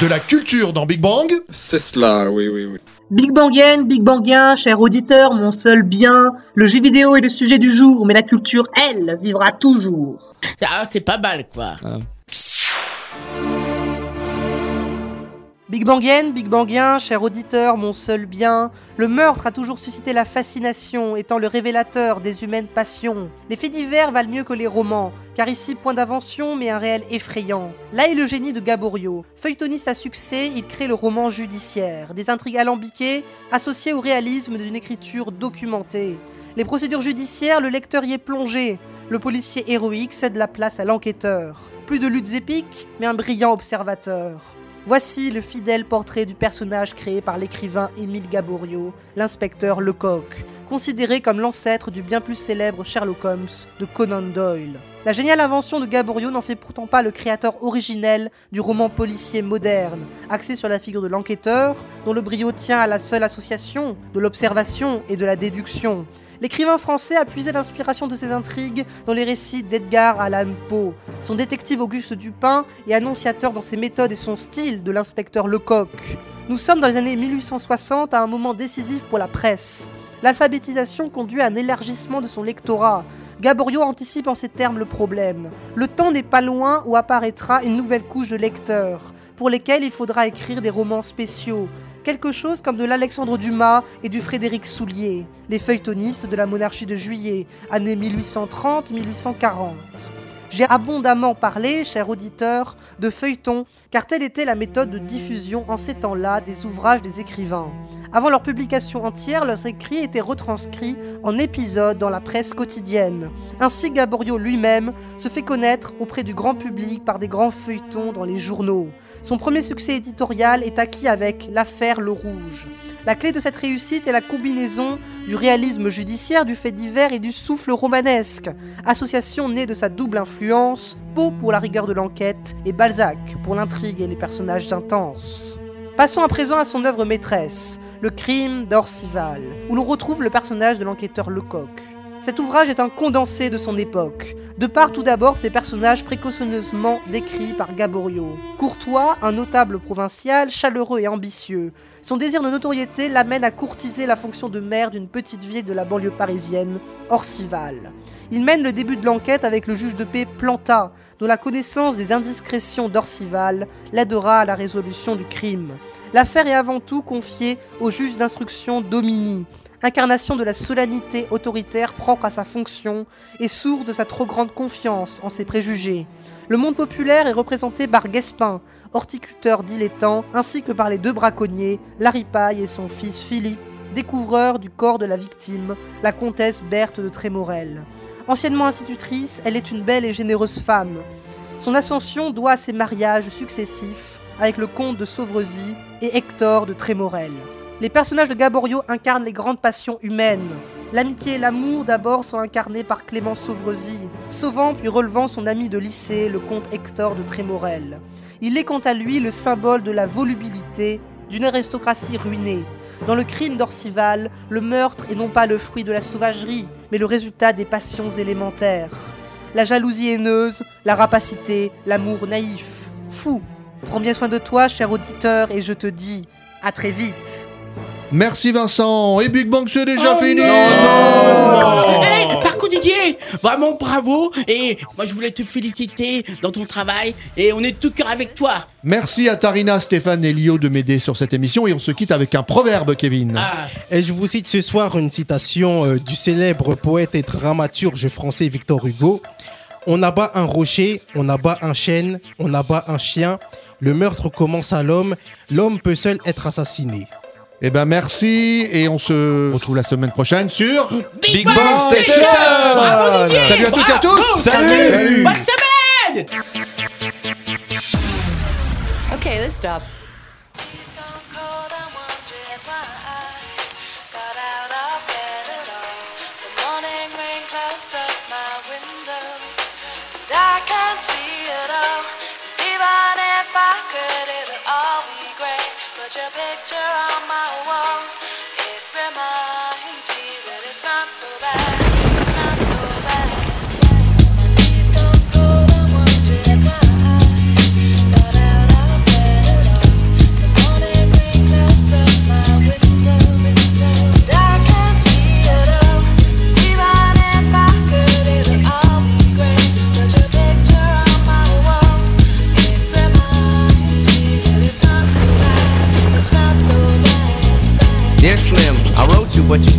De la culture dans Big Bang. C'est cela, oui. Big Bangienne, Big Bangien, cher auditeur, mon seul bien, le jeu vidéo est le sujet du jour, mais la culture, elle, vivra toujours. Ah, c'est pas mal, quoi. Ah. Big Bangienne, Big Bangien, cher auditeur, mon seul bien, le meurtre a toujours suscité la fascination, étant le révélateur des humaines passions. Les faits divers valent mieux que les romans, car ici, point d'invention, mais un réel effrayant. Là est le génie de Gaboriau. Feuilletoniste à succès, il crée le roman judiciaire, des intrigues alambiquées, associées au réalisme d'une écriture documentée. Les procédures judiciaires, le lecteur y est plongé. Le policier héroïque cède la place à l'enquêteur. Plus de luttes épiques, mais un brillant observateur. Voici le fidèle portrait du personnage créé par l'écrivain Émile Gaboriau, l'inspecteur Lecoq, considéré comme l'ancêtre du bien plus célèbre Sherlock Holmes de Conan Doyle. La géniale invention de Gaboriau n'en fait pourtant pas le créateur originel du roman policier moderne, axé sur la figure de l'enquêteur, dont le brio tient à la seule association de l'observation et de la déduction. L'écrivain français a puisé l'inspiration de ses intrigues dans les récits d'Edgar Allan Poe, son détective Auguste Dupin et annonciateur dans ses méthodes et son style de l'inspecteur Lecoq. Nous sommes dans les années 1860, à un moment décisif pour la presse. L'alphabétisation conduit à un élargissement de son lectorat. Gaboriau anticipe en ces termes le problème. Le temps n'est pas loin où apparaîtra une nouvelle couche de lecteurs, pour lesquels il faudra écrire des romans spéciaux. Quelque chose comme de l'Alexandre Dumas et du Frédéric Soulier, les feuilletonistes de la monarchie de Juillet, années 1830-1840. J'ai abondamment parlé, cher auditeur, de feuilletons, car telle était la méthode de diffusion en ces temps-là des ouvrages des écrivains. Avant leur publication entière, leurs écrits étaient retranscrits en épisodes dans la presse quotidienne. Ainsi, Gaboriau lui-même se fait connaître auprès du grand public par des grands feuilletons dans les journaux. Son premier succès éditorial est acquis avec l'affaire Le Rouge. La clé de cette réussite est la combinaison du réalisme judiciaire, du fait divers et du souffle romanesque, association née de sa double influence, Poe pour la rigueur de l'enquête et Balzac pour l'intrigue et les personnages intenses. Passons à présent à son œuvre maîtresse, Le crime d'Orcival, où l'on retrouve le personnage de l'enquêteur Lecoq. Cet ouvrage est un condensé de son époque, de par tout d'abord ses personnages précautionneusement décrits par Gaboriau. Courtois, un notable provincial, chaleureux et ambitieux. Son désir de notoriété l'amène à courtiser la fonction de maire d'une petite ville de la banlieue parisienne, Orcival. Il mène le début de l'enquête avec le juge de paix Planta, dont la connaissance des indiscrétions d'Orcival l'aidera à la résolution du crime. L'affaire est avant tout confiée au juge d'instruction Domini, incarnation de la solennité autoritaire propre à sa fonction et source de sa trop grande confiance en ses préjugés. Le monde populaire est représenté par Guespin, horticulteur dilettant, ainsi que par les deux braconniers, Laripaille et son fils Philippe, découvreur du corps de la victime, la comtesse Berthe de Trémorel. Anciennement institutrice, elle est une belle et généreuse femme. Son ascension doit à ses mariages successifs avec le comte de Sauvrezy et Hector de Trémorel. Les personnages de Gaboriau incarnent les grandes passions humaines. L'amitié et l'amour d'abord sont incarnés par Clément Sauvrezy, sauvant puis relevant son ami de lycée, le comte Hector de Trémorel. Il est quant à lui le symbole de la volubilité d'une aristocratie ruinée. Dans le crime d'Orcival, le meurtre est non pas le fruit de la sauvagerie, mais le résultat des passions élémentaires. La jalousie haineuse, la rapacité, l'amour naïf. Fou, prends bien soin de toi, cher auditeur, et je te dis à très vite. Merci Vincent. Et Big Bang c'est déjà fini. Non. Hey, par contre Didier, vraiment bravo. Et moi je voulais te féliciter dans ton travail. Et on est de tout cœur avec toi. Merci à Tarina, Stéphane et Lio de m'aider sur cette émission. Et on se quitte avec un proverbe, Kevin. Et je vous cite ce soir une citation du célèbre poète et dramaturge français Victor Hugo. On abat un rocher, on abat un chêne, on abat un chien. Le meurtre commence à l'homme. L'homme peut seul être assassiné. Eh ben merci, et on se retrouve la semaine prochaine sur Big Bang Station. Bravo Didier. Salut à toutes et à tous. Salut. Bonne semaine. Ok, let's stop. But you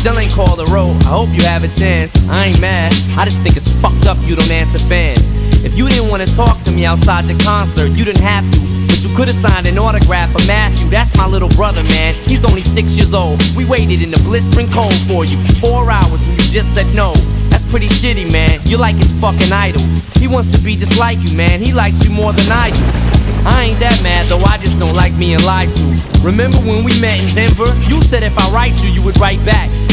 Still ain't called a road, I hope you have a chance. I ain't mad, I just think it's fucked up you don't answer fans. If you didn't want to talk to me outside your concert, you didn't have to. But you could have signed an autograph for Matthew, that's my little brother, man. He's only 6 years old, we waited in the blistering cold for you for 4 hours and you just said no. That's pretty shitty, man, you're like his fucking idol. He wants to be just like you, man, he likes you more than I do. I ain't that mad, though I just don't like being lied to. Remember when we met in Denver? You said if I write you, you would write back.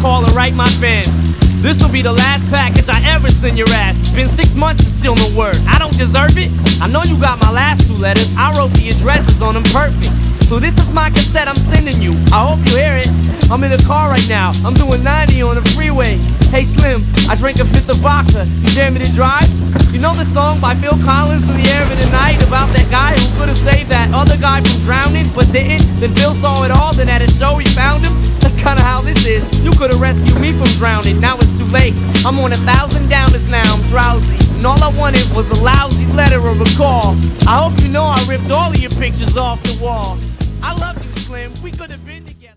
Call and write my fans. This'll be the last package I ever send your ass. It's been 6 months and still no word. I don't deserve it. I know you got my last 2 letters. I wrote the addresses on them perfect. So this is my cassette I'm sending you. I hope you hear it. I'm in the car right now. I'm doing 90 on the freeway. Hey Slim, I drank a fifth of vodka. You dare me to drive? You know the song by Phil Collins in the air of the night about that guy who could've saved that other guy from drowning but didn't? Then Phil saw it all, then at a show he found him. That's kinda how this is. You could've rescued me from drowning. Now it's too late. I'm on 1,000 downers now. I'm drowsy. And all I wanted was a lousy letter or a call. I hope you know I ripped all of your pictures off the wall. I love you, Slim. We could've been together.